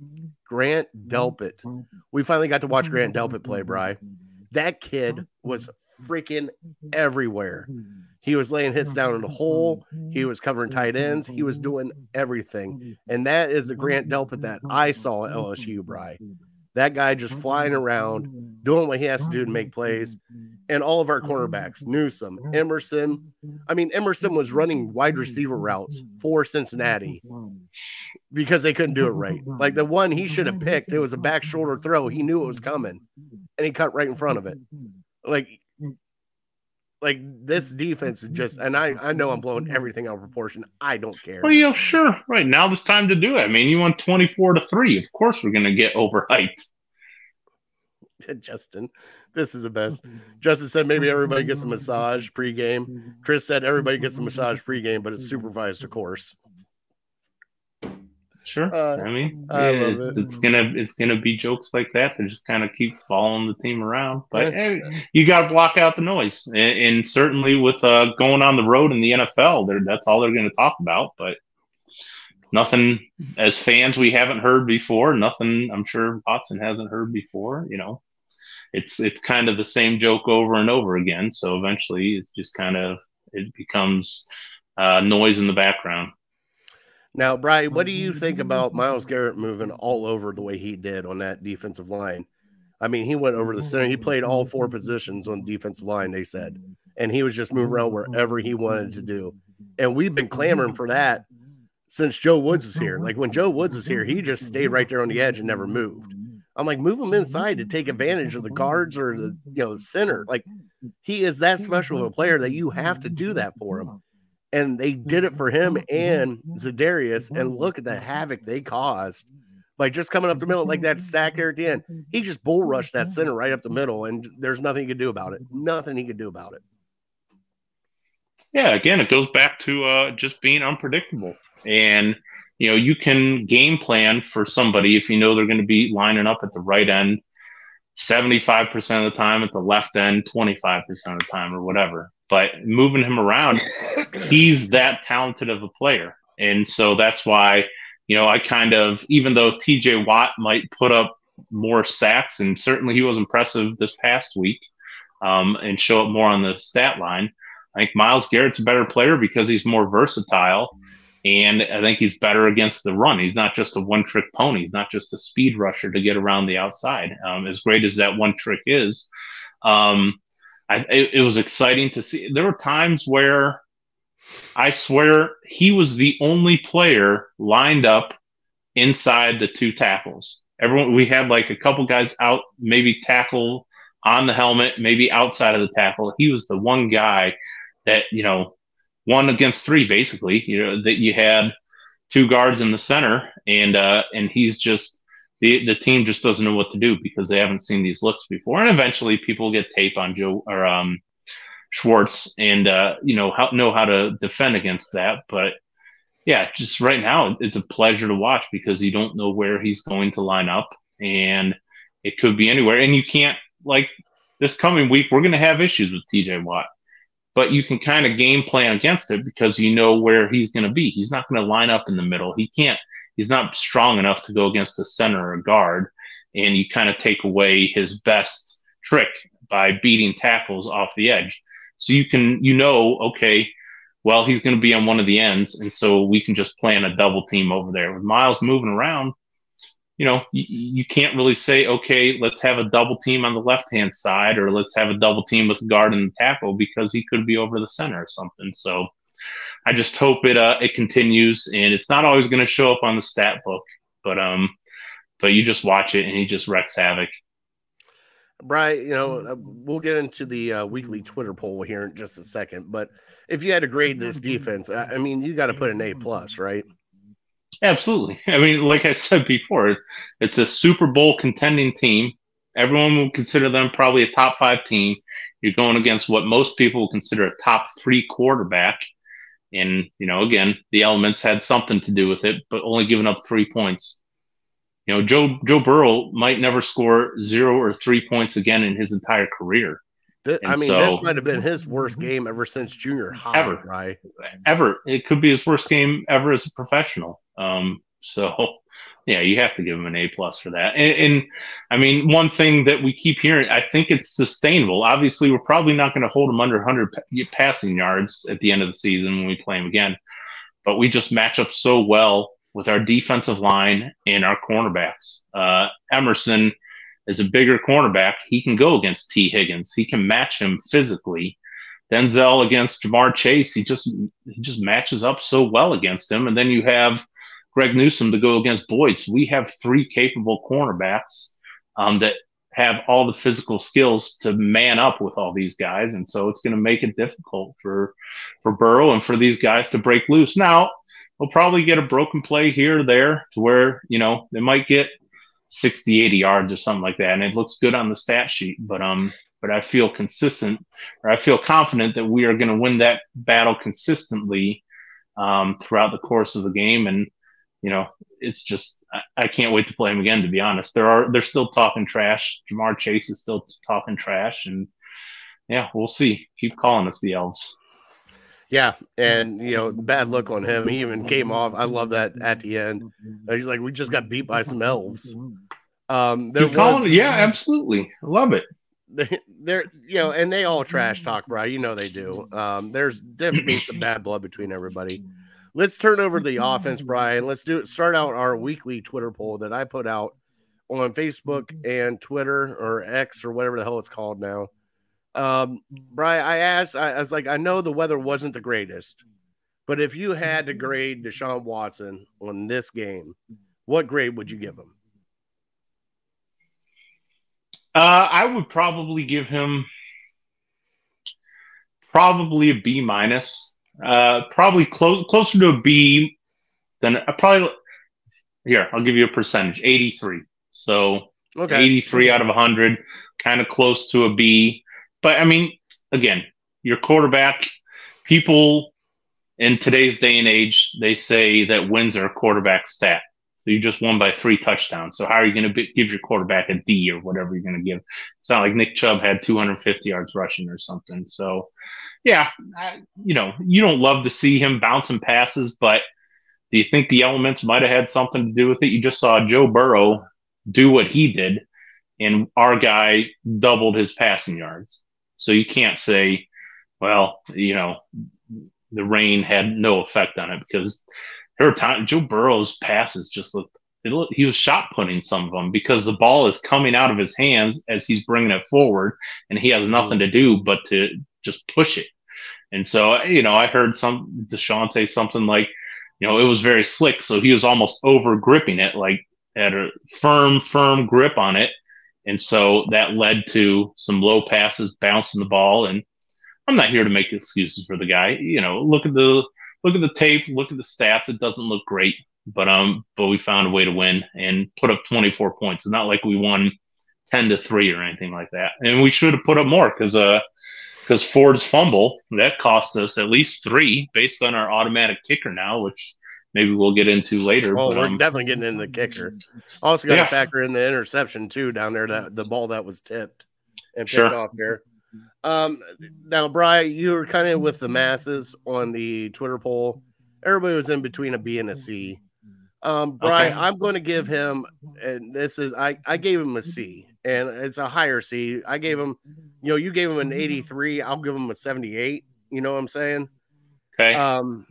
Grant Delpit. We finally got to watch Grant Delpit play, Brian. That kid was freaking everywhere. He was laying hits down in the hole. He was covering tight ends. He was doing everything. And that is the Grant Delpit that I saw at L S U, Brian. That guy just flying around, doing what he has to do to make plays. And all of our cornerbacks, Newsome, Emerson. I mean, Emerson was running wide receiver routes for Cincinnati because they couldn't do it right. Like the one he should have picked, it was a back shoulder throw. He knew it was coming, and he cut right in front of it. Like – Like, this defense is just – and I, I know I'm blowing everything out of proportion. I don't care. Well, yeah, sure. Right. Now it's time to do it. I mean, you won twenty-four to three. Of course we're going to get overhyped. Justin, this is the best. Justin said maybe everybody gets a massage pregame. Chris said everybody gets a massage pregame, but it's supervised, of course. Sure. Uh, I mean, I yeah, it's, it. it's gonna it's gonna be jokes like that that just kind of keep following the team around. But hey, you got to block out the noise, and, and certainly with uh, going on the road in the N F L, that's all they're going to talk about. But nothing as fans we haven't heard before. Nothing I'm sure Watson hasn't heard before. You know, it's it's kind of the same joke over and over again. So eventually, it's just kind of it becomes uh, noise in the background. Now, Brian, what do you think about Miles Garrett moving all over the way he did on that defensive line? I mean, he went over the center. He played all four positions on the defensive line, they said. And he was just moving around wherever he wanted to do. And we've been clamoring for that since Joe Woods was here. Like, when Joe Woods was here, he just stayed right there on the edge and never moved. I'm like, move him inside to take advantage of the guards or the, you know, center. Like, he is that special of a player that you have to do that for him. And they did it for him and Za'Darius. And look at the havoc they caused by just coming up the middle, like that stack there at the end. He just bull rushed that center right up the middle, and there's nothing he could do about it. Nothing he could do about it. Yeah, again, it goes back to uh, just being unpredictable. And, you know, you can game plan for somebody if you know they're going to be lining up at the right end seventy-five percent of the time, at the left end twenty-five percent of the time or whatever. But moving him around, he's that talented of a player. And so that's why, you know, I kind of, even though T J Watt might put up more sacks, and certainly he was impressive this past week um, and show up more on the stat line, I think Myles Garrett's a better player because he's more versatile. And I think he's better against the run. He's not just a one-trick pony. He's not just a speed rusher to get around the outside. Um, as great as that one trick is, um, I, it, it was exciting to see. There were times where I swear he was the only player lined up inside the two tackles. Everyone, we had like a couple guys out, maybe tackle on the helmet, maybe outside of the tackle. He was the one guy that, you know, one against three, basically, you know, that you had two guards in the center, and uh, and he's just, The the team just doesn't know what to do because they haven't seen these looks before. And eventually people get tape on Joe or um, Schwartz and, uh, you know, how, know how to defend against that. But, yeah, just right now it's a pleasure to watch because you don't know where he's going to line up. And it could be anywhere. And you can't, like, this coming week we're going to have issues with T J Watt. But you can kind of game plan against it because you know where he's going to be. He's not going to line up in the middle. He can't. He's not strong enough to go against a center or a guard, and you kind of take away his best trick by beating tackles off the edge. So you can, you know, okay, well, he's going to be on one of the ends, and so we can just plan a double team over there. With Miles moving around, you know, you, you can't really say, okay, let's have a double team on the left-hand side, or let's have a double team with the guard and the tackle, because he could be over the center or something. So I just hope it uh, it continues, and it's not always going to show up on the stat book, but um, but you just watch it, and he just wrecks havoc. Brian, you know, we'll get into the uh, weekly Twitter poll here in just a second, but if you had to grade this defense, I mean, you got to put an A plus, right? Absolutely. I mean, like I said before, it's a Super Bowl contending team everyone will consider them probably a top five team. You're going against what most people will consider a top three quarterback. And, you know, again, the elements had something to do with it, but only giving up three points. You know, Joe Joe Burrow might never score zero or three points again in his entire career. That, I mean, so, this might have been his worst game ever since junior high. Ever, right? Ever. It could be his worst game ever as a professional. Um, so, yeah, you have to give him an A-plus for that. And, and, I mean, one thing that we keep hearing, I think it's sustainable. Obviously, we're probably not going to hold him under one hundred passing yards at the end of the season when we play him again. But we just match up so well with our defensive line and our cornerbacks. Uh, Emerson is a bigger cornerback. He can go against T. Higgins. He can match him physically. Denzel against Jamar Chase, he just he just matches up so well against him. And then you have Greg Newsome to go against Boyd. So we have three capable cornerbacks um, that have all the physical skills to man up with all these guys. And so it's going to make it difficult for, for Burrow and for these guys to break loose. Now, we'll probably get a broken play here or there to where, you know, they might get sixty, eighty yards or something like that. And it looks good on the stat sheet, but, um, but I feel consistent or I feel confident that we are going to win that battle consistently um, throughout the course of the game. And, you know, it's just, I, I can't wait to play him again, to be honest. There are, they're still talking trash. Jamar Chase is still talking trash, and yeah, we'll see. Keep calling us the Elves. Yeah, and, you know, bad luck on him. He even came off. I love that at the end. He's like, we just got beat by some elves. Um, there was, it, yeah, absolutely. I love it. They're, you know, and they all trash talk, Brian. You know they do. Um, there's definitely some bad blood between everybody. Let's turn over to the offense, Brian. Let's do start out our weekly Twitter poll that I put out on Facebook and Twitter or X or whatever the hell it's called now. Um, Brian, I asked, I, I was like, I know the weather wasn't the greatest, but if you had to grade Deshaun Watson on this game, what grade would you give him? Uh, I would probably give him probably a B minus, uh, probably close, closer to a B than I probably here. I'll give you a percentage, eighty-three. So okay. eighty-three out of a hundred, kind of close to a B. But, I mean, again, your quarterback, people in today's day and age, they say that wins are a quarterback stat. So you just won by three touchdowns. So how are you going to give your quarterback a D or whatever you're going to give? It's not like Nick Chubb had two hundred fifty yards rushing or something. So, yeah, I, you know, you don't love to see him bouncing passes, but do you think the elements might have had something to do with it? You just saw Joe Burrow do what he did, and our guy doubled his passing yards. So you can't say, well, you know, the rain had no effect on it, because her time, Joe Burrow's passes just looked, it looked, he was shot putting some of them because the ball is coming out of his hands as he's bringing it forward, and he has nothing to do but to just push it. And so, you know, I heard some Deshaun say something like, you know, it was very slick, so he was almost over gripping it, like had a firm, firm grip on it. And so that led to some low passes, bouncing the ball. And I'm not here to make excuses for the guy. You know, look at the look at the tape, look at the stats. It doesn't look great, but um, but we found a way to win and put up twenty-four points. It's not like we won ten to three or anything like that. And we should have put up more because uh, because Ford's fumble that cost us at least three based on our automatic kicker now, which maybe we'll get into later. Oh, but, we're um, definitely getting into the kicker. Also got to yeah. factor in the interception, too, down there, that the ball that was tipped and picked sure. off there. Um, now, Brian, you were kind of with the masses on the Twitter poll. Everybody was in between a B and a C. Um, Brian, okay. I'm going to give him, and this is, I, I gave him a C, and it's a higher C. I gave him, you know, you gave him an eighty-three. I'll give him a seventy-eight. You know what I'm saying? Okay. Um,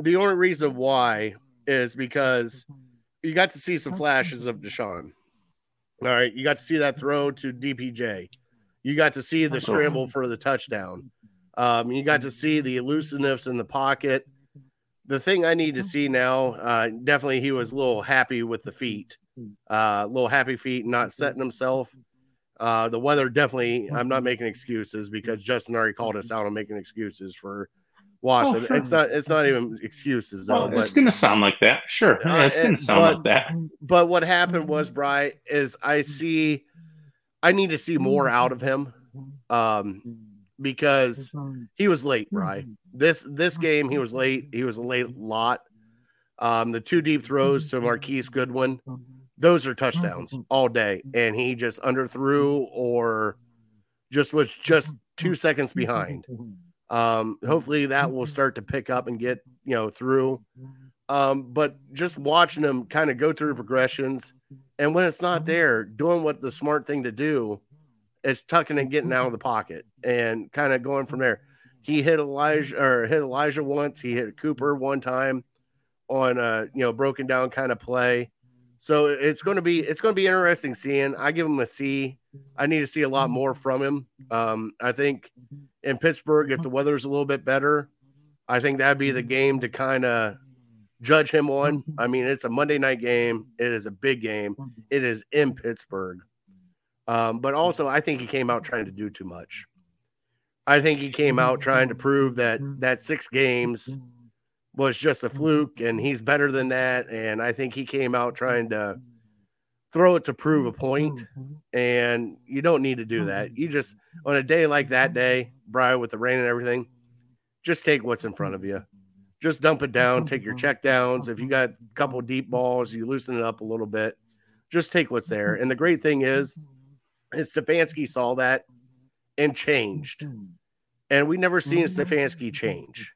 The only reason why is because you got to see some flashes of Deshaun. All right. You got to see that throw to D P J. You got to see the scramble for the touchdown. Um, you got to see the elusiveness in the pocket. The thing I need to see now, uh, definitely he was a little happy with the feet, a uh, little happy feet, not setting himself. Uh, the weather definitely, I'm not making excuses because Justin already called us out on making excuses for Watson. Oh, sure. It's not. It's not even excuses. Though, well, it's going to sound like that. Sure, yeah, it's going to sound but, like that. But what happened was, Bri, is I see I need to see more out of him um, because he was late, Brian. This this game, he was late. He was a late lot. Um, the two deep throws to Marquise Goodwin, those are touchdowns all day. And he just underthrew or just was just two seconds behind. Um, hopefully that will start to pick up and get, you know, through. Um, but just watching him kind of go through progressions, and when it's not there, doing what the smart thing to do is tucking and getting out of the pocket and kind of going from there. He hit Elijah or hit Elijah once. He hit Cooper one time on a, you know, broken down kind of play. So it's going to be, it's going to be interesting seeing. I give him a C. I need to see a lot more from him. Um, I think in Pittsburgh, if the weather's a little bit better, I think that'd be the game to kind of judge him on. I mean, it's a Monday night game. It is a big game. It is in Pittsburgh. Um, but also I think he came out trying to do too much. I think he came out trying to prove that that six games was just a fluke and he's better than that. And I think he came out trying to throw it to prove a point, and you don't need to do that. You just, on a day like that day, Brian, with the rain and everything, just take what's in front of you. Just dump it down, take your check downs. If you got a couple deep balls, you loosen it up a little bit. Just take what's there. And the great thing is, is Stefanski saw that and changed. And we never seen Stefanski change.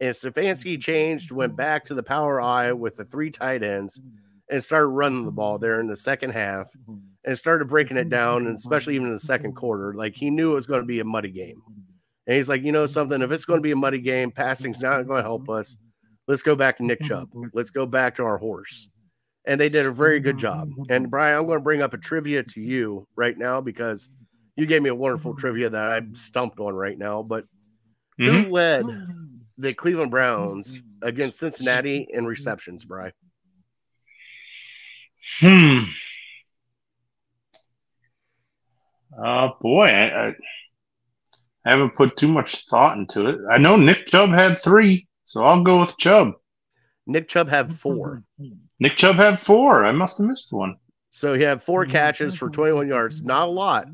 And Stefanski changed, went back to the power eye with the three tight ends and started running the ball there in the second half and started breaking it down, and especially even in the second quarter. Like, he knew it was going to be a muddy game. And he's like, you know something, if it's going to be a muddy game, passing's not going to help us. Let's go back to Nick Chubb. Let's go back to our horse. And they did a very good job. And, Brian, I'm going to bring up a trivia to you right now because you gave me a wonderful trivia that I'm stumped on right now. But mm-hmm. who led the Cleveland Browns against Cincinnati in receptions, Brian? Hmm. Oh, boy. I, I... I haven't put too much thought into it. I know Nick Chubb had three, so I'll go with Chubb. Nick Chubb had four. Nick Chubb had four. I must have missed one. So he had four catches for twenty-one yards. Not a lot,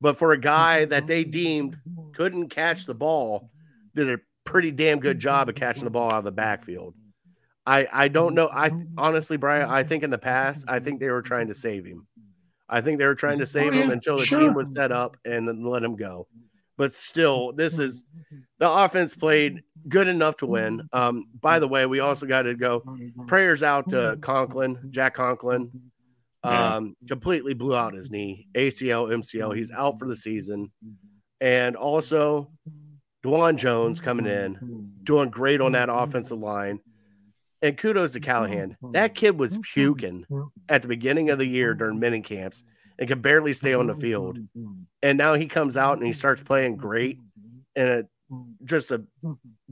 but for a guy that they deemed couldn't catch the ball, did a pretty damn good job of catching the ball out of the backfield. I, I don't know. I honestly, Brian, I think in the past, I think they were trying to save him. I think they were trying to save oh, yeah, him until the sure. team was set up and then let him go. But still, this is the offense played good enough to win. Um, by the way, we also got to go prayers out to Conklin, Jack Conklin. Um, completely blew out his knee, A C L, M C L. He's out for the season. And also, DeJuan Jones coming in, doing great on that offensive line. And kudos to Callahan. That kid was puking at the beginning of the year during minicamps and could barely stay on the field. And now he comes out and he starts playing great in a, just a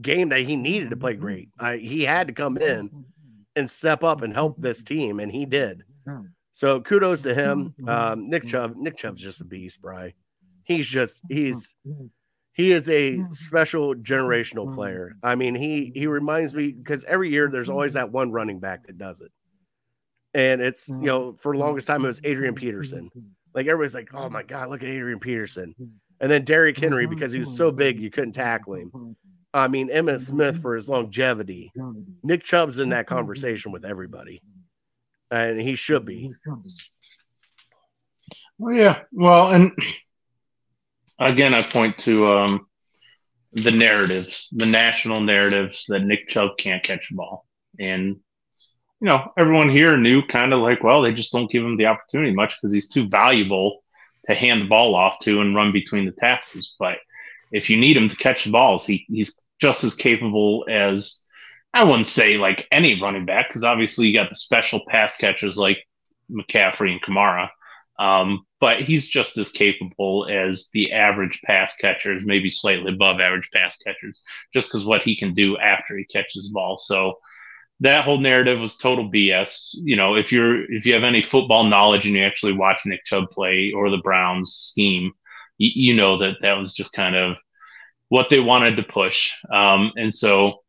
game that he needed to play great. I, he had to come in and step up and help this team, and he did. So kudos to him. Um, Nick Chubb, Nick Chubb's just a beast, Bri. He's just – he's he is a special generational player. I mean, he, he reminds me – because every year there's always that one running back that does it. And it's, you know, for the longest time, it was Adrian Peterson. Like, everybody's like, oh, my God, look at Adrian Peterson. And then Derrick Henry, because he was so big, you couldn't tackle him. I mean, Emmitt Smith for his longevity. Nick Chubb's in that conversation with everybody. And he should be. Well, yeah. Well, and again, I point to um, the narratives, the national narratives that Nick Chubb can't catch the ball. And you know, everyone here knew kind of like, well, they just don't give him the opportunity much because he's too valuable to hand the ball off to and run between the tackles. But if you need him to catch the balls, he, he's just as capable as, I wouldn't say like any running back, because obviously you got the special pass catchers like McCaffrey and Kamara. Um, but he's just as capable as the average pass catchers, maybe slightly above average pass catchers, just because what he can do after he catches the ball. So that whole narrative was total B S. You know, if you're if you have any football knowledge and you actually watch Nick Chubb play or the Browns scheme, you, you know that that was just kind of what they wanted to push. Um, and so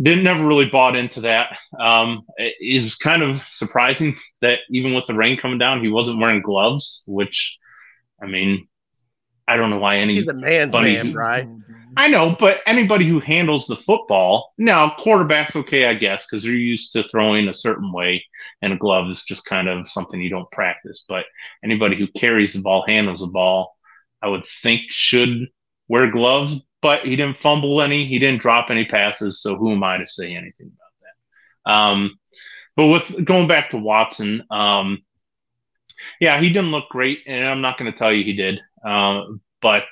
didn't never really bought into that. Um, it, it was kind of surprising that even with the rain coming down, he wasn't wearing gloves, which I mean, I don't know why any. He's a man's man, right? I know, but anybody who handles the football now, quarterback's okay, I guess, because they're used to throwing a certain way, and a glove is just kind of something you don't practice. But anybody who carries the ball, handles the ball, I would think should wear gloves. But he didn't fumble any, he didn't drop any passes, so who am I to say anything about that? Um, but with going back to Watson, um, yeah, he didn't look great, and I'm not going to tell you he did. Um, but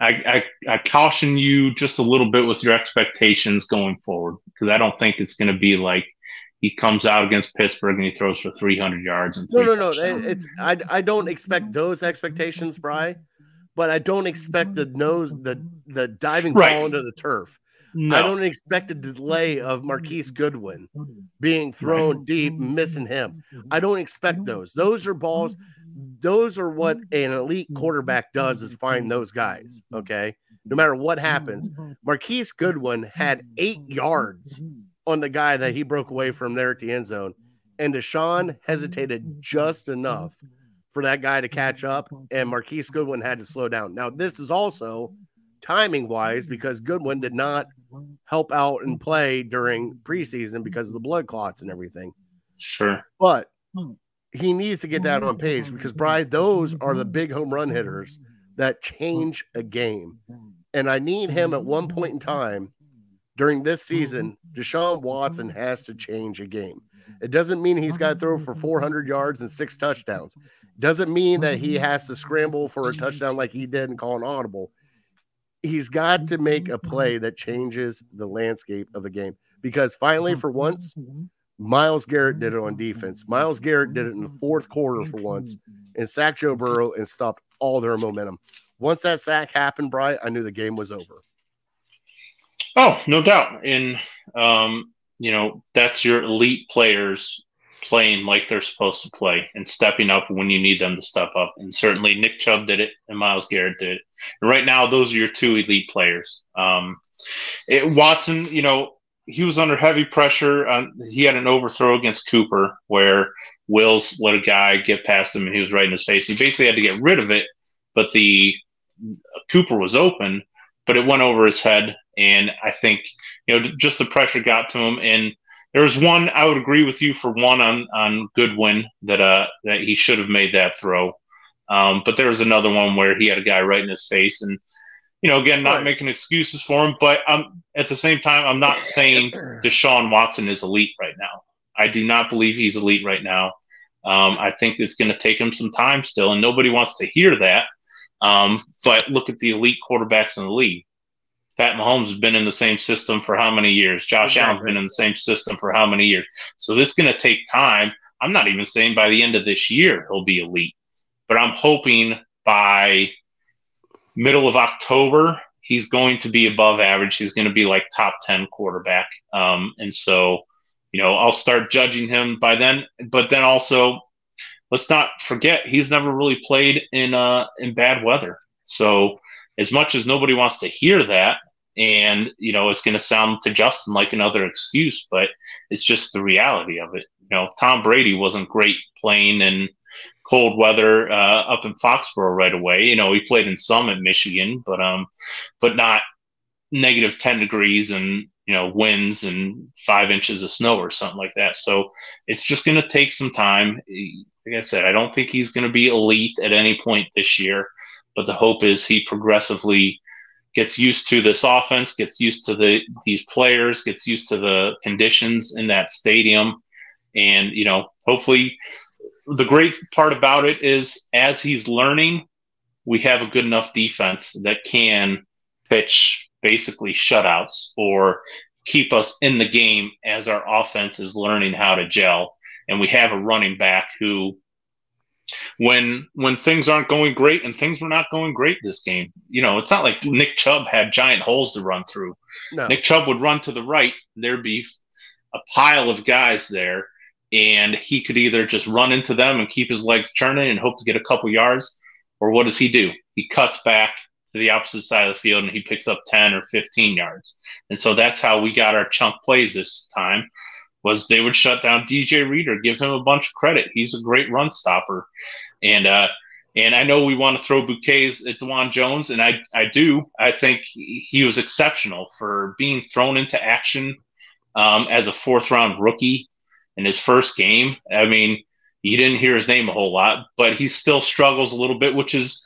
I, I, I caution you just a little bit with your expectations going forward, because I don't think it's going to be like he comes out against Pittsburgh and he throws for three hundred yards. And no, no, no. Touchdowns. It's I, I don't expect those expectations, Bri. But I don't expect the nose, the the diving right. ball into the turf. No. I don't expect a delay of Marquise Goodwin being thrown right. deep, missing him. I don't expect those. Those are balls. Those are what an elite quarterback does, is find those guys, okay? No matter what happens. Marquise Goodwin had eight yards on the guy that he broke away from there at the end zone, and Deshaun hesitated just enough for that guy to catch up, and Marquise Goodwin had to slow down. Now, this is also timing-wise, because Goodwin did not help out and play during preseason because of the blood clots and everything. Sure. But he needs to get that on page, because, Brian, those are the big home run hitters that change a game. And I need him at one point in time during this season. Deshaun Watson has to change a game. It doesn't mean he's got to throw for four hundred yards and six touchdowns. Doesn't mean that he has to scramble for a touchdown like he did and call an audible. He's got to make a play that changes the landscape of the game, because finally, for once, Miles Garrett did it on defense. Miles Garrett did it in the fourth quarter for once and sacked Joe Burrow and stopped all their momentum. Once that sack happened, Bri, I knew the game was over. Oh, no doubt. And, um, you know, that's your elite players playing like they're supposed to play and stepping up when you need them to step up. And certainly Nick Chubb did it and Miles Garrett did it. And right now, those are your two elite players. Um, it, Watson, you know, he was under heavy pressure. Uh, he had an overthrow against Cooper where Wills let a guy get past him and he was right in his face. He basically had to get rid of it, but the Cooper was open, but it went over his head. And I think, you know, just the pressure got to him. And there was one, I would agree with you for one on, on Goodwin that, uh, that he should have made that throw. Um, but there was another one where he had a guy right in his face. And, you know, again, not right. making excuses for him, but I'm, at the same time, I'm not saying Deshaun Watson is elite right now. I do not believe he's elite right now. Um, I think it's going to take him some time still, and nobody wants to hear that. Um, but look at the elite quarterbacks in the league. Pat Mahomes has been in the same system for how many years? Josh exactly. Allen's been in the same system for how many years? So this is going to take time. I'm not even saying by the end of this year he'll be elite, but I'm hoping by middle of October he's going to be above average. He's going to be like top ten quarterback. Um, and so, you know, I'll start judging him by then. But then also, let's not forget he's never really played in uh, in bad weather. So as much as nobody wants to hear that, and, you know, it's going to sound to Justin like another excuse, but it's just the reality of it. You know, Tom Brady wasn't great playing in cold weather uh, up in Foxborough right away. You know, he played in some at Michigan, but um, but not negative ten degrees and, you know, winds and five inches of snow or something like that. So it's just going to take some time. Like I said, I don't think he's going to be elite at any point this year, but the hope is he progressively gets used to this offense, gets used to the these players, gets used to the conditions in that stadium. And, you know, hopefully the great part about it is as he's learning, we have a good enough defense that can pitch basically shutouts or keep us in the game as our offense is learning how to gel. And we have a running back who, When when things aren't going great, and things were not going great this game, you know, it's not like Nick Chubb had giant holes to run through. No. Nick Chubb would run to the right, there'd be a pile of guys there, and he could either just run into them and keep his legs churning and hope to get a couple yards, or what does he do? He cuts back to the opposite side of the field, and he picks up ten or fifteen yards. And so that's how we got our chunk plays this time. Was they would shut down D J Reader, give him a bunch of credit. He's a great run stopper. And uh, And I know we want to throw bouquets at DeJuan Jones, and I, I do. I think he was exceptional for being thrown into action um, as a fourth-round rookie in his first game. I mean, you didn't hear his name a whole lot, but he still struggles a little bit, which is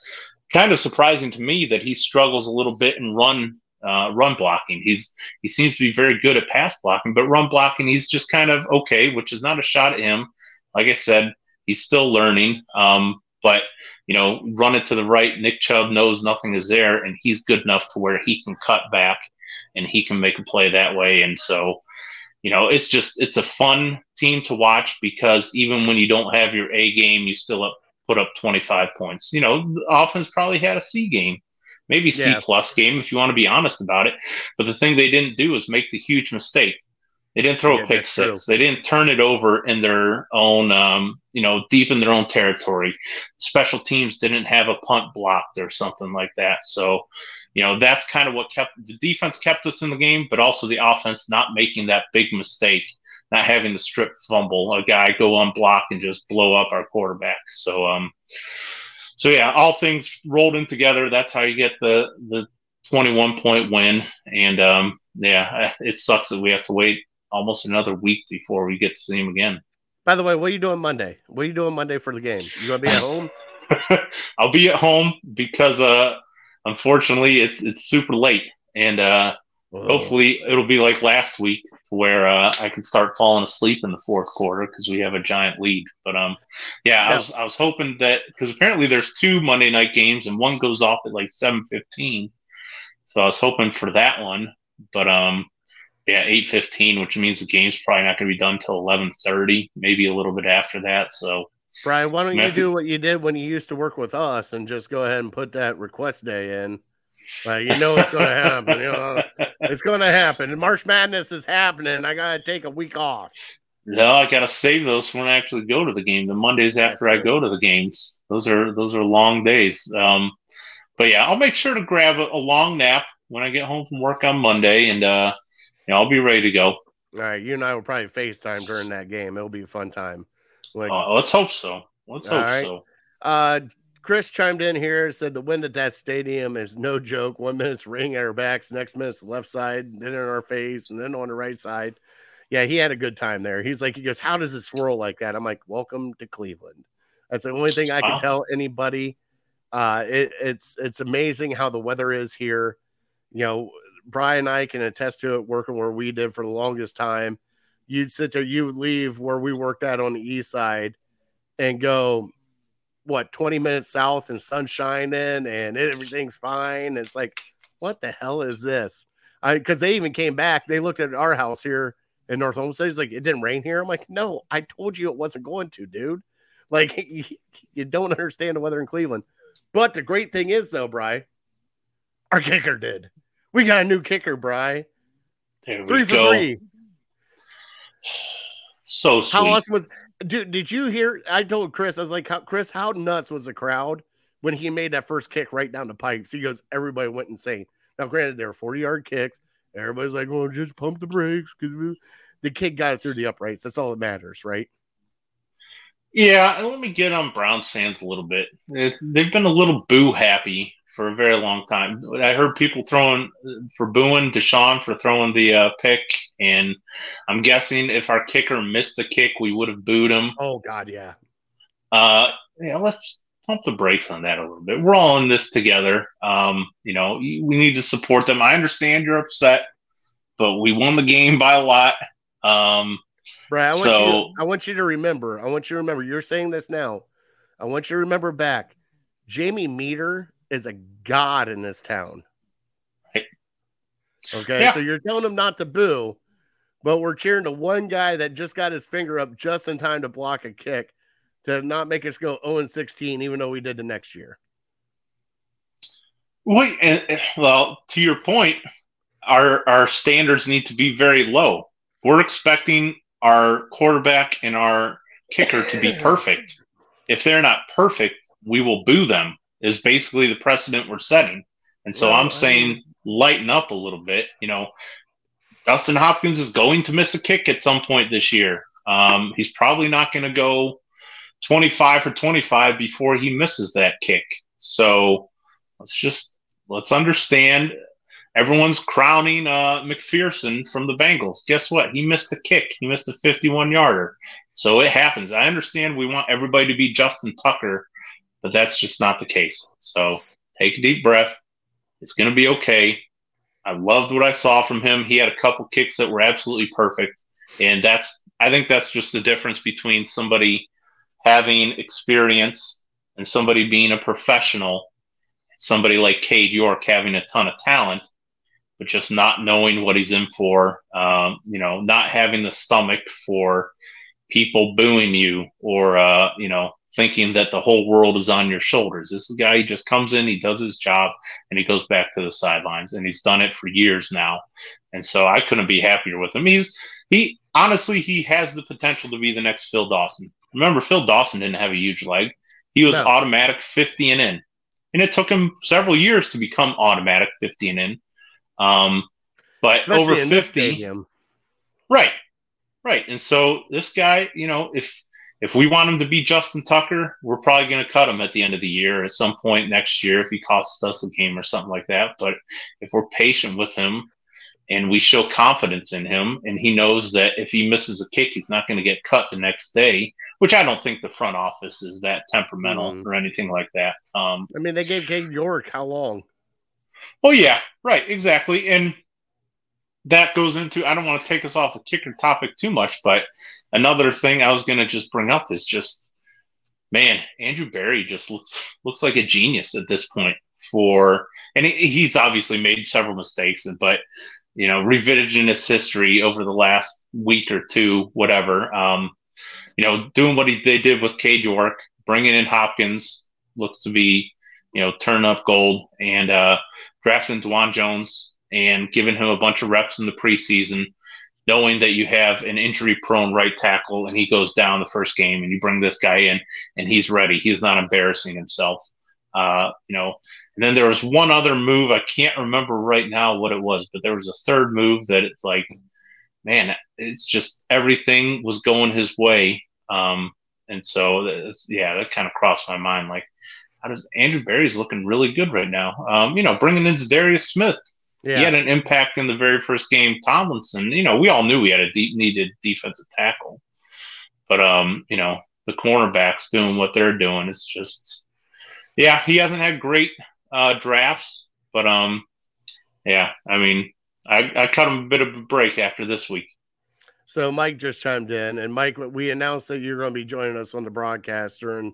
kind of surprising to me that he struggles a little bit in run uh, run blocking. He's He seems to be very good at pass blocking, but run blocking, he's just kind of okay, which is not a shot at him. Like I said, he's still learning, um, but – you know, run it to the right. Nick Chubb knows nothing is there, and he's good enough to where he can cut back and he can make a play that way. And so, you know, it's just it's a fun team to watch because even when you don't have your A game, you still up, put up twenty-five points. You know, the offense probably had a C game, maybe yeah. C-plus game if you want to be honest about it. But the thing they didn't do is make the huge mistake. They didn't throw yeah, a pick six. True. They didn't turn it over in their own, um, you know, deep in their own territory. Special teams didn't have a punt blocked or something like that. So, you know, that's kind of what kept the defense kept us in the game, but also the offense not making that big mistake, not having the strip fumble, a guy go unblocked and just blow up our quarterback. So, um, so yeah, all things rolled in together. That's how you get the the twenty-one point win. And um, yeah, it sucks that we have to wait almost another week before we get to see him again. By the way, what are you doing Monday? What are you doing Monday for the game? You going to be at home? I'll be at home because, uh, unfortunately, it's it's super late. And uh, hopefully it'll be like last week where uh, I can start falling asleep in the fourth quarter because we have a giant lead. But, um, yeah, yeah, I was I was hoping that – because apparently there's two Monday night games, and one goes off at like seven fifteen. So I was hoping for that one. But – um. Yeah, eight fifteen, which means the game's probably not going to be done till eleven thirty, maybe a little bit after that. So, Brian, why don't you do to... what you did when you used to work with us and just go ahead and put that request day in? Like you know, it's going to happen. You know, it's going to happen. And March Madness is happening. I got to take a week off. No, I got to save those for when I actually go to the game. The Mondays after I go to the games, those are those are long days. Um, but yeah, I'll make sure to grab a, a long nap when I get home from work on Monday and. uh Yeah, I'll be ready to go. All right, you and I will probably FaceTime during that game. It'll be a fun time. Like, uh, let's hope so. Let's hope right. so. Uh, Chris chimed in here, said the wind at that stadium is no joke. One minute's ringing at our backs, next minute's the left side, then in our face, and then on the right side. Yeah, he had a good time there. He's like, he goes, how does it swirl like that? I'm like, welcome to Cleveland. That's the only thing I can wow. tell anybody. Uh, it, it's it's amazing how the weather is here. You know, Brian and I can attest to it working where we did for the longest time. You'd sit there, you would leave where we worked at on the east side and go, what, twenty minutes south and sun's shining and everything's fine. It's like, what the hell is this? I Because they even came back. They looked at our house here in North Homestead. He's like, it didn't rain here. I'm like, no, I told you it wasn't going to, dude. Like, you don't understand the weather in Cleveland. But the great thing is, though, Brian, our kicker did. We got a new kicker, Bri. There we three for go. three. So sweet. How awesome was dude? Did you hear? I told Chris, I was like, how, Chris, how nuts was the crowd when he made that first kick right down the pipes? He goes, everybody went insane. Now, granted, they were forty-yard kicks. Everybody's like, well, just pump the brakes. The kid got it through the uprights. That's all that matters, right? Yeah, and let me get on Browns fans a little bit. They've been a little boo-happy for a very long time. I heard people throwing for booing Deshaun for throwing the uh, pick, and I'm guessing if our kicker missed the kick, we would have booed him. Oh God, yeah. Uh, yeah, let's pump the brakes on that a little bit. We're all in this together. Um, you know, we need to support them. I understand you're upset, but we won the game by a lot. Um, Brad, I want so, you. To, I want you to remember. I want you to remember. You're saying this now. I want you to remember back, Jamie Meter is a god in this town. Okay, yeah. So you're telling him not to boo, but we're cheering to one guy that just got his finger up just in time to block a kick to not make us go oh and sixteen, even though we did the next year. Wait, and, well, to your point, our our standards need to be very low. We're expecting our quarterback and our kicker to be perfect. If they're not perfect, we will boo them. Is basically the precedent we're setting. And so well, I'm saying lighten up a little bit. You know, Dustin Hopkins is going to miss a kick at some point this year. Um, he's probably not going to go twenty-five for twenty-five before he misses that kick. So let's just let's understand everyone's crowning uh, McPherson from the Bengals. Guess what? He missed a kick. He missed a fifty-one yarder. So it happens. I understand we want everybody to be Justin Tucker, but that's just not the case. So take a deep breath. It's going to be okay. I loved what I saw from him. He had a couple kicks that were absolutely perfect. And that's, I think that's just the difference between somebody having experience and somebody being a professional, somebody like Cade York having a ton of talent, but just not knowing what he's in for, um, you know, not having the stomach for people booing you or, uh, you know, thinking that the whole world is on your shoulders. This is a guy, he just comes in, he does his job, and he goes back to the sidelines, and he's done it for years now. And so I couldn't be happier with him. He's he honestly, he has the potential to be the next Phil Dawson. Remember, Phil Dawson didn't have a huge leg. He was no. automatic fifty and in. And it took him several years to become automatic fifty and in. Um, but especially over fifty. Right. Right. And so this guy, you know, if If we want him to be Justin Tucker, we're probably going to cut him at the end of the year at some point next year if he costs us a game or something like that. But if we're patient with him and we show confidence in him and he knows that if he misses a kick, he's not going to get cut the next day, which I don't think the front office is that temperamental mm-hmm. or anything like that. Um, I mean, they gave Cade York how long? Well, yeah, right, exactly. And that goes into – I don't want to take us off a kicker topic too much, but – another thing I was going to just bring up is just, man, Andrew Berry just looks looks like a genius at this point. For and he, he's obviously made several mistakes, but you know, revisionist history over the last week or two, whatever. Um, you know, doing what he, they did with Cade York, bringing in Hopkins looks to be, you know, turn up gold, and uh, drafting DeJuan Jones and giving him a bunch of reps in the preseason. Knowing that you have an injury-prone right tackle and he goes down the first game and you bring this guy in and he's ready. He's not embarrassing himself, uh, you know. And then there was one other move. I can't remember right now what it was, but there was a third move that it's like, man, it's just everything was going his way. Um, and so, that's, yeah, that kind of crossed my mind. Like, how does Andrew Berry's looking really good right now? Um, you know, bringing in Za'Darius Smith. Yeah. He had an impact in the very first game. Tomlinson, you know, we all knew we had a deep needed defensive tackle, but um, you know, the cornerbacks doing what they're doing. It's just, yeah, he hasn't had great uh, drafts, but um, yeah, I mean, I, I cut him a bit of a break after this week. So Mike just chimed in, and Mike, we announced that you're going to be joining us on the broadcast during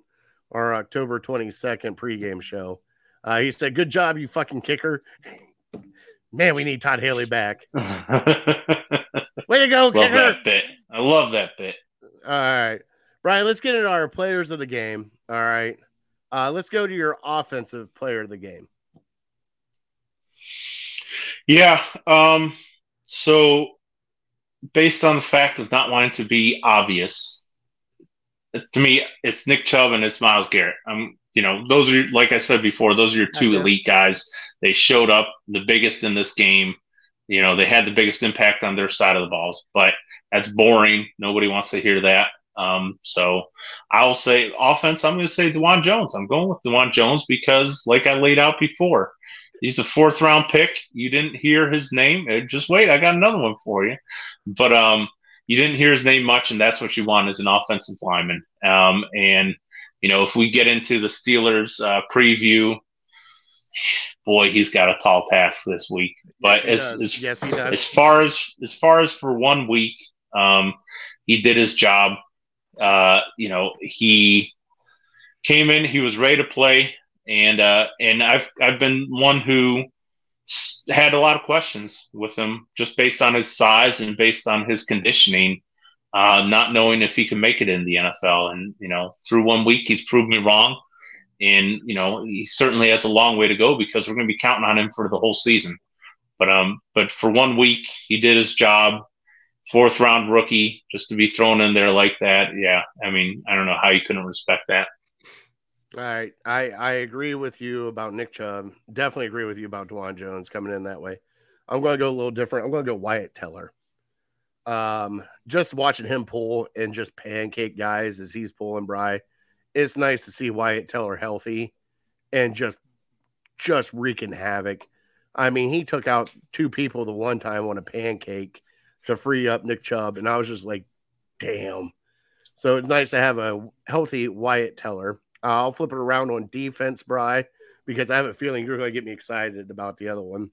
our October twenty-second pregame show. Uh, he said, "Good job, you fucking kicker." Man, we need Todd Haley back. Way to go, kicker. Love that bit. I love that bit. All right. Brian, let's get into our players of the game. All right. Uh, let's go to your offensive player of the game. Yeah. Um, so, based on the fact of not wanting to be obvious, to me, it's Nick Chubb and it's Miles Garrett. I'm, you know, those are, like I said before, those are your two That's elite it. guys. They showed up the biggest in this game. You know, they had the biggest impact on their side of the balls, but that's boring. Nobody wants to hear that. Um, so I'll say offense, I'm going to say DeJuan Jones. I'm going with DeJuan Jones because, like I laid out before, he's a fourth-round pick. You didn't hear his name. Just wait, I got another one for you. But um, you didn't hear his name much, and that's what you want as an offensive lineman. Um, and, you know, if we get into the Steelers uh, preview – boy, he's got a tall task this week. But yes, as as, yes, as far as as far as for one week, um, he did his job. Uh, you know, he came in, he was ready to play, and uh, and I've I've been one who had a lot of questions with him just based on his size and based on his conditioning, uh, not knowing if he could make it in the N F L. And you know, through one week, he's proved me wrong. And, you know, he certainly has a long way to go because we're going to be counting on him for the whole season. But um, but for one week, he did his job. Fourth-round rookie, just to be thrown in there like that, yeah. I mean, I don't know how you couldn't respect that. All right. I, I agree with you about Nick Chubb. Definitely agree with you about DeJuan Jones coming in that way. I'm going to go a little different. I'm going to go Wyatt Teller. Um, just watching him pull and just pancake guys as he's pulling, Bri. it's nice to see Wyatt Teller healthy and just just wreaking havoc. I mean, he took out two people the one time on a pancake to free up Nick Chubb, and I was just like, damn. So it's nice to have a healthy Wyatt Teller. Uh, I'll flip it around on defense, Bry, because I have a feeling you're going to get me excited about the other one.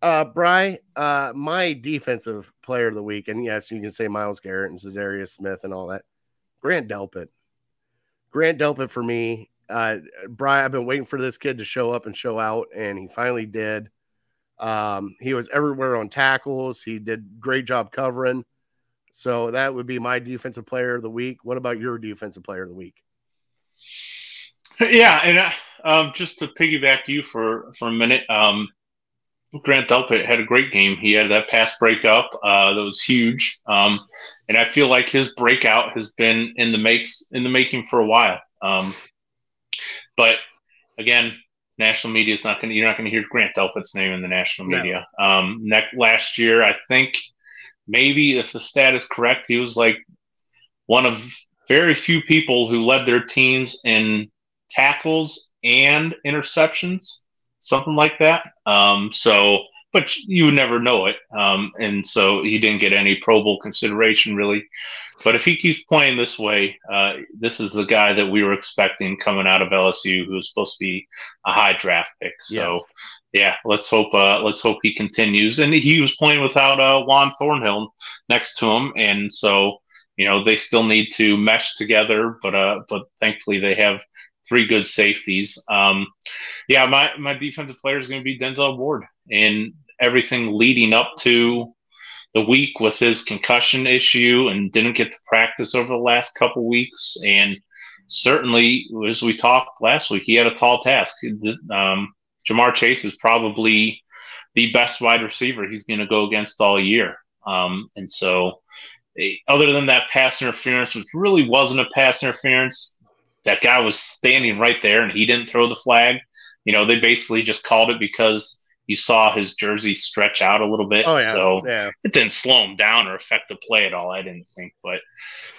Uh, Bry, uh, my defensive player of the week, and yes, you can say Miles Garrett and Za'Darius Smith and all that, Grant Delpit. Grant Delpit for me. Uh, Bry, I've been waiting for this kid to show up and show out, and he finally did. Um, he was everywhere on tackles. He did a great job covering. So that would be my defensive player of the week. What about your defensive player of the week? Yeah, and uh, um, just to piggyback you for, for a minute, um, Grant Delpit had a great game. He had that pass breakup uh, that was huge, um, and I feel like his breakout has been in the makes in the making for a while. Um, but again, national media is not going. You're not going to hear Grant Delpit's name in the national media. No. Um, next, last year, I think maybe if the stat is correct, he was like one of very few people who led their teams in tackles and interceptions, something like that. Um, so, but you never know it. Um, and so he didn't get any Pro Bowl consideration really, but if he keeps playing this way, uh, this is the guy that we were expecting coming out of L S U, who was supposed to be a high draft pick. So yes. yeah, let's hope, uh, let's hope he continues. And he was playing without uh, Juan Thornhill next to him. And so, you know, they still need to mesh together, but, uh, but thankfully they have three good safeties. Um, yeah, my, my defensive player is going to be Denzel Ward, and everything leading up to the week with his concussion issue and didn't get to practice over the last couple weeks. And certainly, as we talked last week, he had a tall task. Um, Jamar Chase is probably the best wide receiver he's going to go against all year. Um, and so other than that pass interference, which really wasn't a pass interference, that guy was standing right there, and he didn't throw the flag. You know, they basically just called it because you saw his jersey stretch out a little bit. Oh, yeah, so yeah. It didn't slow him down or affect the play at all, I didn't think. But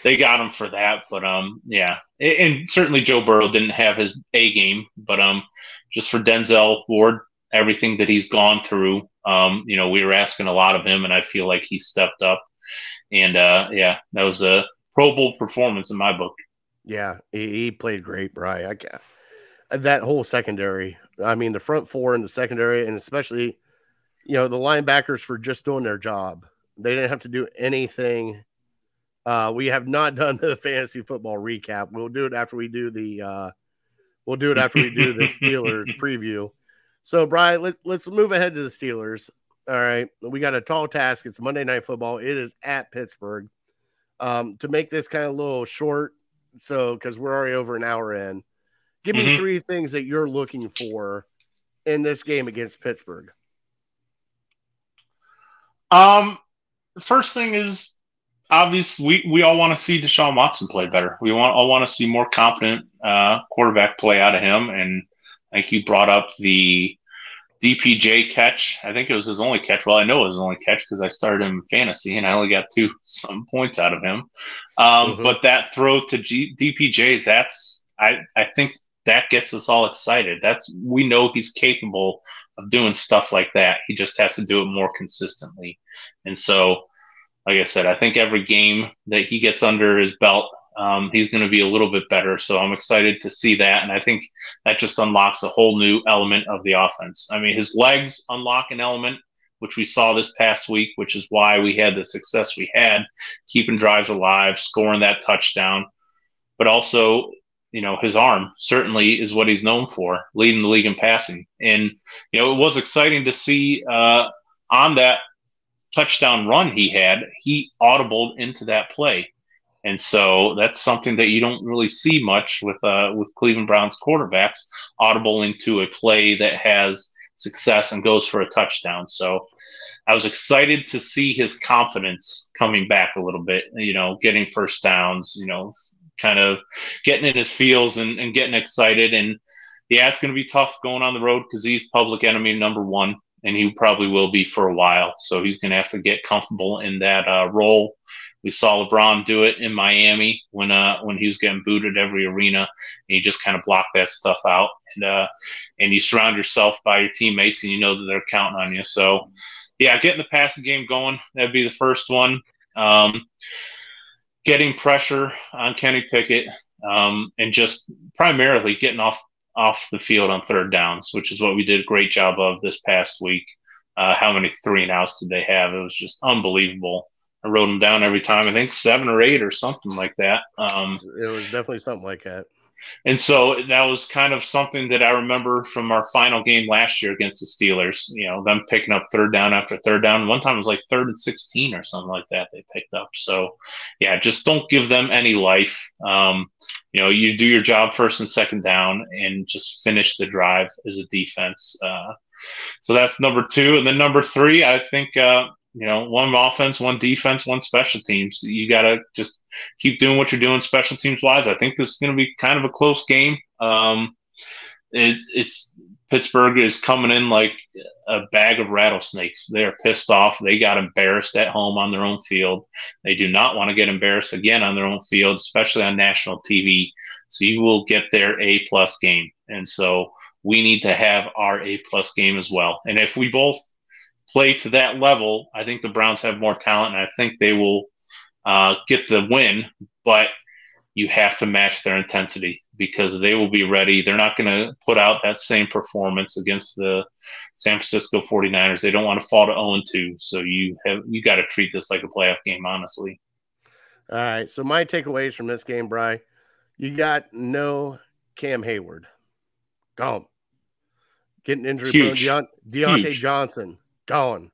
they got him for that. But, um, yeah, and certainly Joe Burrow didn't have his A game. But um, just for Denzel Ward, everything that he's gone through, um, you know, we were asking a lot of him, and I feel like he stepped up. And, uh, yeah, that was a Pro Bowl performance in my book. Yeah, he played great, Bry. I can't. That whole secondary, I mean, the front four in the secondary, and especially, you know, the linebackers for just doing their job. They didn't have to do anything. Uh, we have not done the fantasy football recap. We'll do it after we do the. Uh, we'll do it after we do the Steelers preview. So, Bry, let, let's move ahead to the Steelers. All right, we got a tall task. It's Monday Night Football. It is at Pittsburgh. Um, to make this kind of little short. So, because we're already over an hour in, give me mm-hmm. three things that you're looking for in this game against Pittsburgh. Um, the first thing is obviously we, we all want to see Deshaun Watson play better. We want all want to see more competent uh, quarterback play out of him. And I think you brought up the D P J catch. I think it was his only catch. Well, I know it was his only catch because I started him in fantasy and I only got two some points out of him. Um, mm-hmm. But that throw to G- D P J, that's I, I think that gets us all excited. That's we know he's capable of doing stuff like that. He just has to do it more consistently. And so, like I said, I think every game that he gets under his belt, um, he's going to be a little bit better. So I'm excited to see that. And I think that just unlocks a whole new element of the offense. I mean, his legs unlock an element, which we saw this past week, which is why we had the success we had, keeping drives alive, scoring that touchdown. But also, you know, his arm certainly is what he's known for, leading the league in passing. And, you know, it was exciting to see uh, on that touchdown run he had, he audibled into that play. And so that's something that you don't really see much with uh, with Cleveland Browns quarterbacks, audible into a play that has success and goes for a touchdown. So I was excited to see his confidence coming back a little bit, you know, getting first downs, you know, kind of getting in his feels and, and getting excited. And, yeah, it's going to be tough going on the road because he's public enemy number one, and he probably will be for a while. So he's going to have to get comfortable in that uh, role. We saw LeBron do it in Miami when uh, when he was getting booed at every arena, and you just kind of block that stuff out. And uh, and you surround yourself by your teammates, and you know that they're counting on you. So, yeah, getting the passing game going, that'd be the first one. Um, getting pressure on Kenny Pickett, um, and just primarily getting off off the field on third downs, which is what we did a great job of this past week. Uh, how many three and outs did they have? It was just unbelievable. I wrote them down every time. I think seven or eight or something like that. Um, it was definitely something like that. And so that was kind of something that I remember from our final game last year against the Steelers, you know, them picking up third down after third down. One time it was like third and sixteen or something like that they picked up. So, yeah, just don't give them any life. Um, you know, you do your job first and second down and just finish the drive as a defense. Uh So that's number two. And then number three, I think, uh, you know, one offense, one defense, one special teams. You got to just keep doing what you're doing special teams wise. I think this is going to be kind of a close game. Um, it, it's Pittsburgh is coming in like a bag of rattlesnakes. They're pissed off. They got embarrassed at home on their own field. They do not want to get embarrassed again on their own field, especially on national T V. So you will get their A-plus game. And so we need to have our A-plus game as well. And if we both play to that level, I think the Browns have more talent, and I think they will uh, get the win. But you have to match their intensity because they will be ready. They're not going to put out that same performance against the San Francisco forty-niners. They don't want to fall to oh and two. So you have you got to treat this like a playoff game, honestly. All right, so my takeaways from this game, Bri, you got no Cam Hayward. Gone. Getting injured. Deont- Deontay Huge. Johnson. Gone.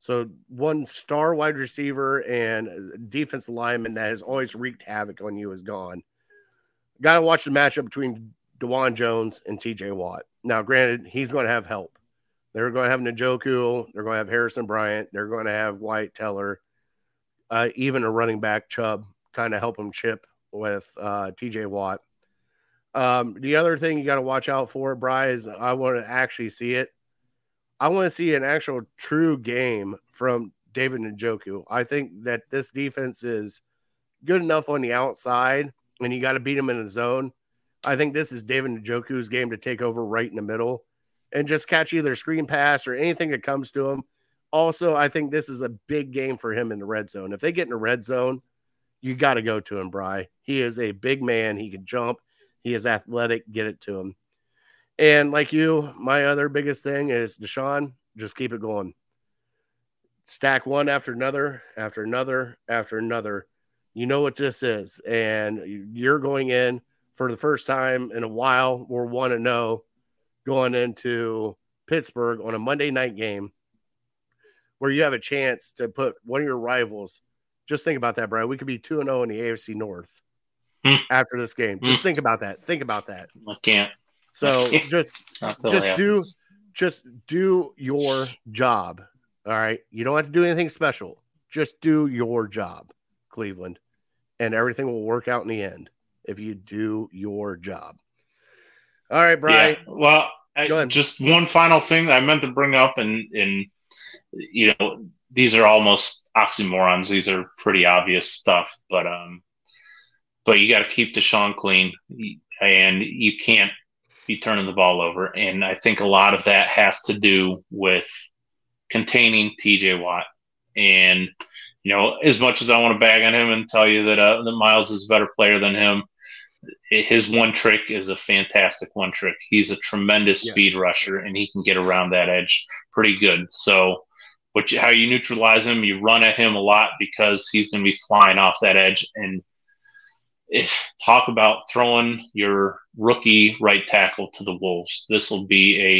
So one star wide receiver and defense lineman that has always wreaked havoc on you is gone. Got to watch the matchup between DeJuan Jones and T J Watt. Now, granted, he's going to have help. They're going to have Njoku. They're going to have Harrison Bryant. They're going to have Wyatt Teller. Uh, even a running back, Chubb, kind of help him chip with uh, T J Watt. Um, the other thing you got to watch out for, Bri, is I want to actually see it. I want to see an actual true game from David Njoku. I think that this defense is good enough on the outside, and you got to beat him in the zone. I think this is David Njoku's game to take over right in the middle and just catch either screen pass or anything that comes to him. Also, I think this is a big game for him in the red zone. If they get in the red zone, you got to go to him, Bri. He is a big man. He can jump. He is athletic. Get it to him. And like you, my other biggest thing is Deshaun, just keep it going. Stack one after another, after another, after another. You know what this is. And you're going in for the first time in a while. We're one and oh going into Pittsburgh on a Monday night game where you have a chance to put one of your rivals. Just think about that, Brad. We could be two and oh in the A F C North. Mm. After this game, just mm. think about that. Think about that. I can't. So I can't. just, just do, just do your job. All right. You don't have to do anything special. Just do your job, Cleveland, and everything will work out in the end if you do your job. All right, Brian. Yeah. Well, I, just one final thing I meant to bring up, and and you know these are almost oxymorons. These are pretty obvious stuff, but um. But you got to keep Deshaun clean, and you can't be turning the ball over. And I think a lot of that has to do with containing T J Watt. And, you know, as much as I want to bag on him and tell you that, uh, that Miles is a better player than him, his one trick is a fantastic one trick. He's a tremendous yeah. speed rusher, and he can get around that edge pretty good. So what you, how you neutralize him, you run at him a lot because he's going to be flying off that edge. And If, talk about throwing your rookie right tackle to the wolves. This will be a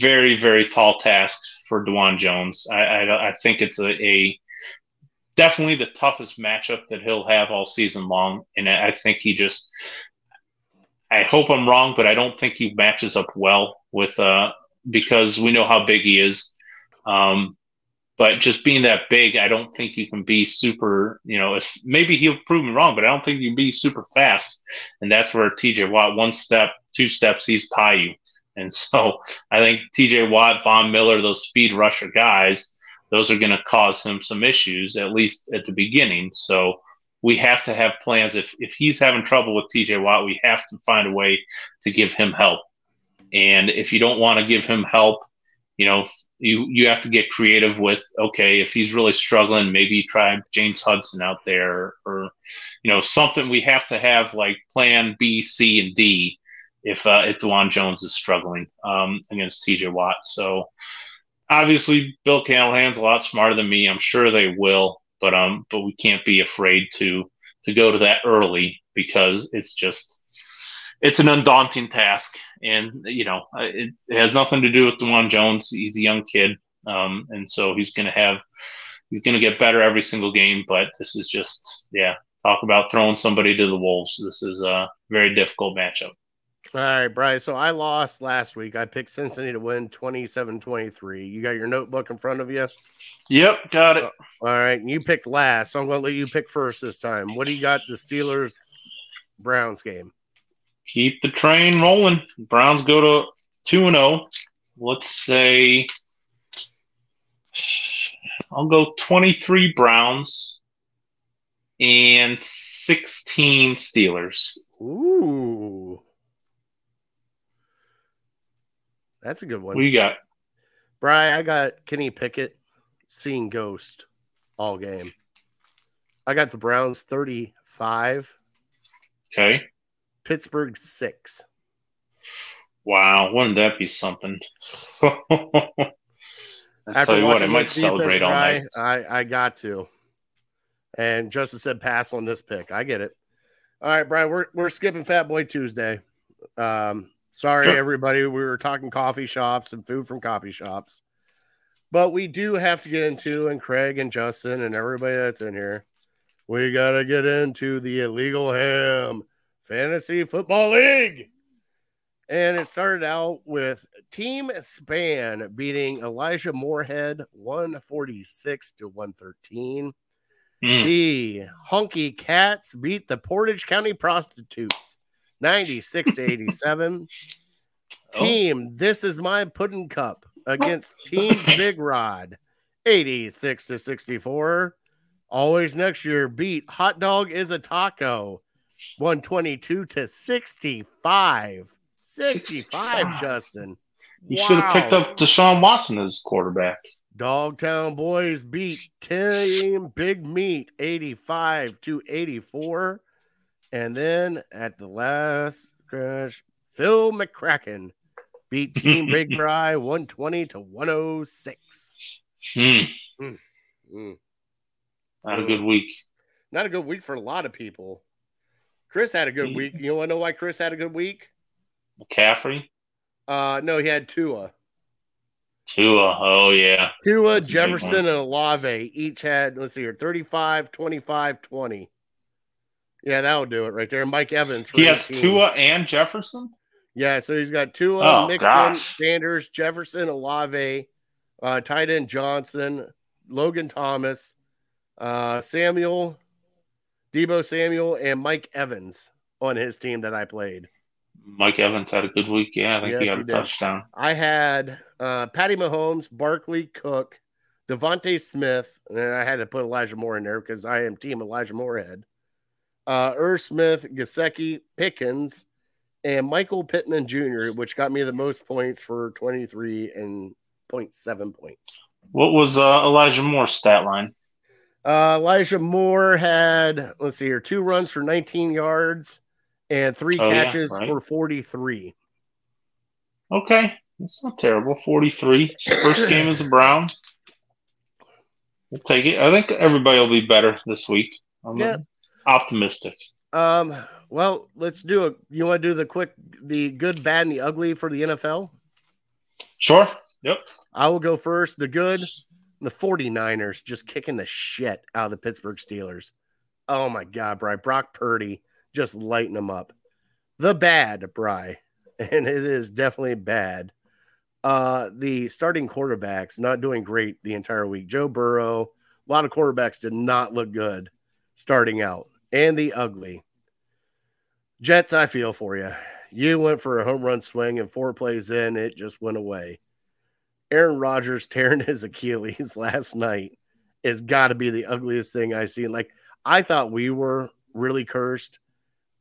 very, very tall task for DeJuan Jones. I, I, I think it's a, a definitely the toughest matchup that he'll have all season long. And I think he just, I hope I'm wrong, but I don't think he matches up well with, uh, because we know how big he is. Um, But just being that big, I don't think you can be super, you know, if, maybe he'll prove me wrong, but I don't think you can be super fast. And that's where T J Watt, one step, two steps, he's pie you. And so I think T J Watt, Von Miller, those speed rusher guys those are going to cause him some issues, at least at the beginning. So we have to have plans. If if he's having trouble with T J Watt, we have to find a way to give him help. And if you don't want to give him help, you know, you, you have to get creative with, okay, if he's really struggling, maybe try James Hudson out there, or, you know, something. We have to have like plan B, C, and D if uh, if DeJuan Jones is struggling um, against T J Watt. So obviously Bill Callahan's a lot smarter than me. I'm sure they will, but um, but we can't be afraid to to go to that early, because it's just it's an undaunting task. And, you know, it, it has nothing to do with DeJuan Jones. He's a young kid. Um, and so he's going to have, he's going to get better every single game, but this is just, yeah, talk about throwing somebody to the wolves. This is a very difficult matchup. All right, Brian. So I lost last week. I picked Cincinnati to win twenty-seven twenty-three. You got your notebook in front of you? Yep, got it. All right. And you picked last, so I'm going to let you pick first this time. What do you got? The Steelers Browns game. Keep the train rolling. Browns go to two and oh. Let's say I'll go twenty-three Browns and sixteen Steelers. Ooh. That's a good one. What do you got? Bri, I got Kenny Pickett seeing ghost all game. I got the Browns thirty-five. Okay. Pittsburgh six. Wow, wouldn't that be something? I'll tell you what, I might celebrate all night. I, I got to. And Justin said pass on this pick. I get it. All right, Brian, we're we're skipping Fat Boy Tuesday. Um, sorry, sure. Everybody. We were talking coffee shops and food from coffee shops. But we do have to get into, and Craig and Justin and everybody that's in here, we got to get into the Illegal Ham Fantasy Football League. And it started out with Team Span beating Elijah Moorhead one forty-six to one thirteen. Mm. The Hunky Cats beat the Portage County Prostitutes ninety-six to eighty-seven. Oh. Team This Is My Pudding Cup against Team Big Rod eighty-six to sixty-four. Always Next Year beat Hot Dog Is a Taco one twenty-two to sixty-five. sixty-five, Justin. You wow. should have picked up Deshaun Watson as quarterback. Dogtown Boys beat Team Big Meat eighty-five to eighty-four. And then at the last crash, Phil McCracken beat Team Big Fry one twenty to one oh six. Hmm. Mm. Mm. Not mm. a good week. Not a good week for a lot of people. Chris had a good week. You want to know why Chris had a good week? McCaffrey? Uh, no, he had Tua. Tua, oh, yeah. Tua, that's Jefferson, and Olave each had, let's see here, thirty-five, twenty-five, twenty. Yeah, that'll do it right there. Mike Evans. He has eighteen. Tua and Jefferson? Yeah, so he's got Tua, oh, Mixon, gosh. Sanders, Jefferson, Olave, uh, tight end Johnson, Logan Thomas, uh, Samuel, Debo Samuel, and Mike Evans on his team that I played. Mike Evans had a good week. Yeah, I think yes, he got a touchdown. I had uh, Patty Mahomes, Barkley, Cook, Devontae Smith, and I had to put Elijah Moore in there because I am Team Elijah Moorhead. Uh, Irv Smith, Gesicki, Pickens, and Michael Pittman Junior, which got me the most points for twenty-three and zero point seven points. What was uh, Elijah Moore's stat line? Uh, Elijah Moore had, let's see here, two runs for nineteen yards and three oh, catches yeah, right. for forty-three. Okay. That's not terrible. forty-three. First game as a Brown. We'll take it. I think everybody will be better this week. I'm yeah. optimistic. Um, well, let's do a, you want to do the quick, the good, bad, and the ugly for the N F L? Sure. Yep. I will go first. The good. The 49ers just kicking the shit out of the Pittsburgh Steelers. Oh, my God, Bri. Brock Purdy just lighting them up. The bad, Bri, and it is definitely bad. Uh, the starting quarterbacks not doing great the entire week. Joe Burrow, a lot of quarterbacks did not look good starting out. And the ugly. Jets, I feel for you. You went for a home run swing, and four plays in, it just went away. Aaron Rodgers tearing his Achilles last night has got to be the ugliest thing I've seen. Like, I thought we were really cursed.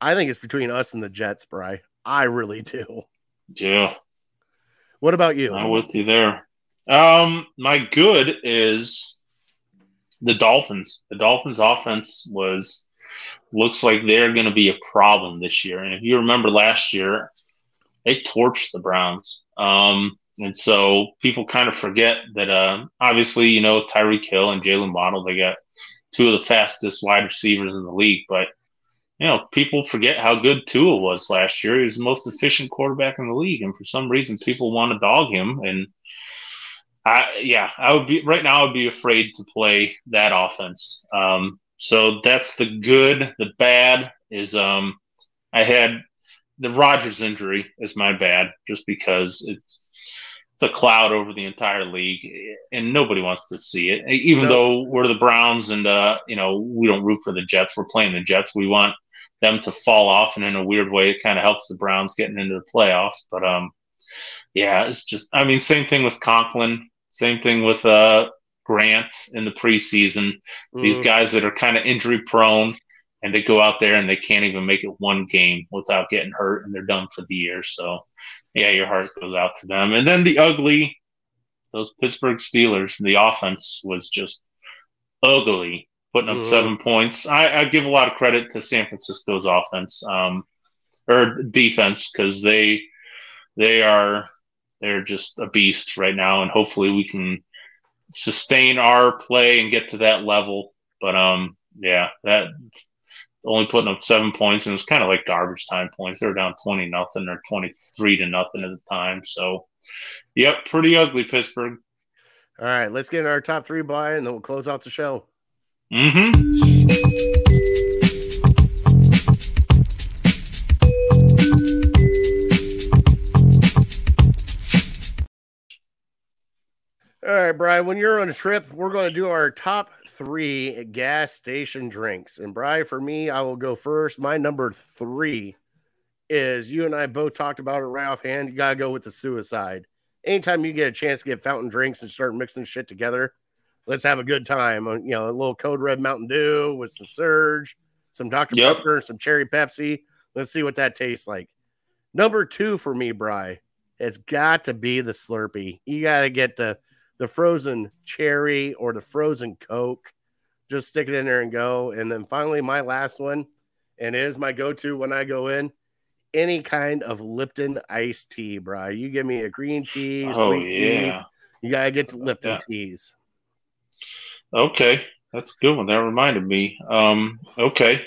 I think it's between us and the Jets, Bri. I really do. Yeah. What about you? I'm with you there. Um, my good is the Dolphins. The Dolphins' offense was looks like they're going to be a problem this year. And if you remember last year, they torched the Browns. Um, and so people kind of forget that, uh, obviously, you know, Tyreek Hill and Jalen Waddle, they got two of the fastest wide receivers in the league. But, you know, people forget how good Tua was last year. He was the most efficient quarterback in the league. And for some reason, people want to dog him. And, I yeah, I would be right now I would be afraid to play that offense. Um, so that's the good. The bad is um, I had the Rodgers injury is my bad, just because it's, it's a cloud over the entire league, and nobody wants to see it. Even no. though we're the Browns and, uh, you know, we don't root for the Jets. We're playing the Jets. We want them to fall off, and in a weird way, it kind of helps the Browns getting into the playoffs. But, um, yeah, it's just – I mean, same thing with Conklin. Same thing with uh, Grant in the preseason. Mm. These guys that are kind of injury prone, and they go out there and they can't even make it one game without getting hurt, and they're done for the year. So, yeah, your heart goes out to them. And then the ugly, those Pittsburgh Steelers, the offense was just ugly, putting up mm. seven points. I, I give a lot of credit to San Francisco's offense um, or defense, because they they are – they're just a beast right now, and hopefully we can sustain our play and get to that level. But, um, yeah, that only putting up seven points, and it was kind of like garbage time points. They were down twenty nothing or twenty-three to nothing at the time. So, yep, pretty ugly, Pittsburgh. All right, let's get in our top three by, and then we'll close out the show. Mm-hmm. All right, Brian, when you're on a trip, we're going to do our top three gas station drinks. And, Brian, for me, I will go first. My number three is, you and I both talked about it right offhand, you got to go with the Suicide. Anytime you get a chance to get fountain drinks and start mixing shit together, let's have a good time. You know, a little Code Red Mountain Dew with some Surge, some Doctor Yep. Pepper, some Cherry Pepsi. Let's see what that tastes like. Number two for me, Brian, has got to be the Slurpee. You got to get the the frozen cherry or the frozen Coke, just stick it in there and go. And then finally, my last one, and it is my go-to when I go in, any kind of Lipton iced tea, bro. You give me a green tea, oh, sweet yeah. tea. You got to get the Lipton yeah. teas. Okay. That's a good one. That reminded me. Um, okay.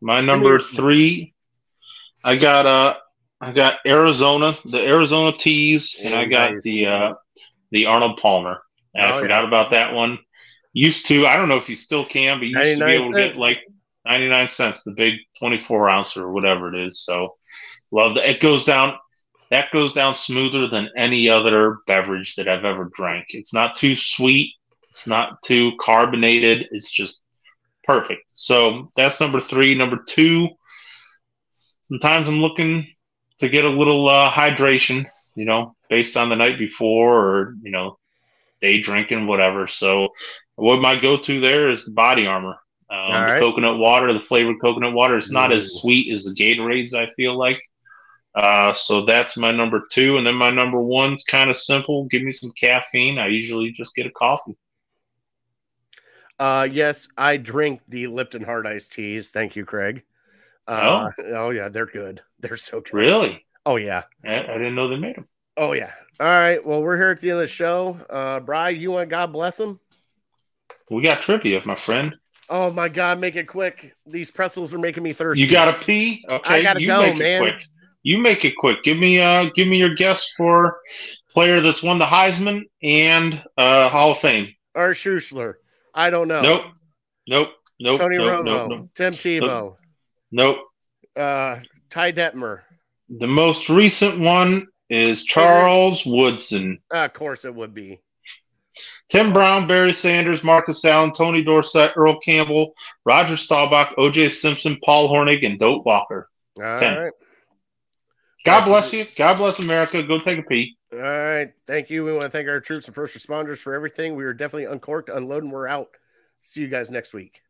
My number three, I got, uh, I got Arizona, the Arizona teas, and, and I got nice. the, uh, the Arnold Palmer. And oh, I forgot yeah. about that one. Used to, I don't know if you still can, but you used to be able cents. to get like ninety-nine cents, the big twenty-four ounce or whatever it is. So love that. It goes down, that goes down smoother than any other beverage that I've ever drank. It's not too sweet. It's not too carbonated. It's just perfect. So that's number three. Number two, sometimes I'm looking to get a little uh, hydration, you know, based on the night before or, you know, day drinking, whatever. So what my go-to there is the Body Armor. Um, right. The coconut water, the flavored coconut water. It's not Ooh. as sweet as the Gatorades, I feel like. Uh, so that's my number two. And then my number one's kind of simple. Give me some caffeine. I usually just get a coffee. Uh, yes, I drink the Lipton hard iced teas. Thank you, Craig. Uh, oh. oh, yeah, they're good. They're so good. Really? Oh, yeah. I, I didn't know they made them. Oh, yeah. All right. Well, we're here at the end of the show. Uh, Bri, you want God bless him? We got trivia, my friend. Oh, my God. Make it quick. These pretzels are making me thirsty. You got to pee? Okay. I got to go, man. Quick. You make it quick. Give me uh, give me your guess for player that's won the Heisman and uh, Hall of Fame. Or Schuessler. I don't know. Nope. Nope. Nope. Tony nope, Romo. Nope, nope. Tim Tebow. Nope. nope. Uh, Ty Detmer. The most recent one is Charles Woodson. Uh, of course it would be. Tim Brown, Barry Sanders, Marcus Allen, Tony Dorsett, Earl Campbell, Roger Staubach, O J Simpson, Paul Hornung, and Doak Walker. All Ten. right. God bless you. God bless America. Go take a pee. All right. Thank you. We want to thank our troops and first responders for everything. We were definitely uncorked, unloading. We're out. See you guys next week.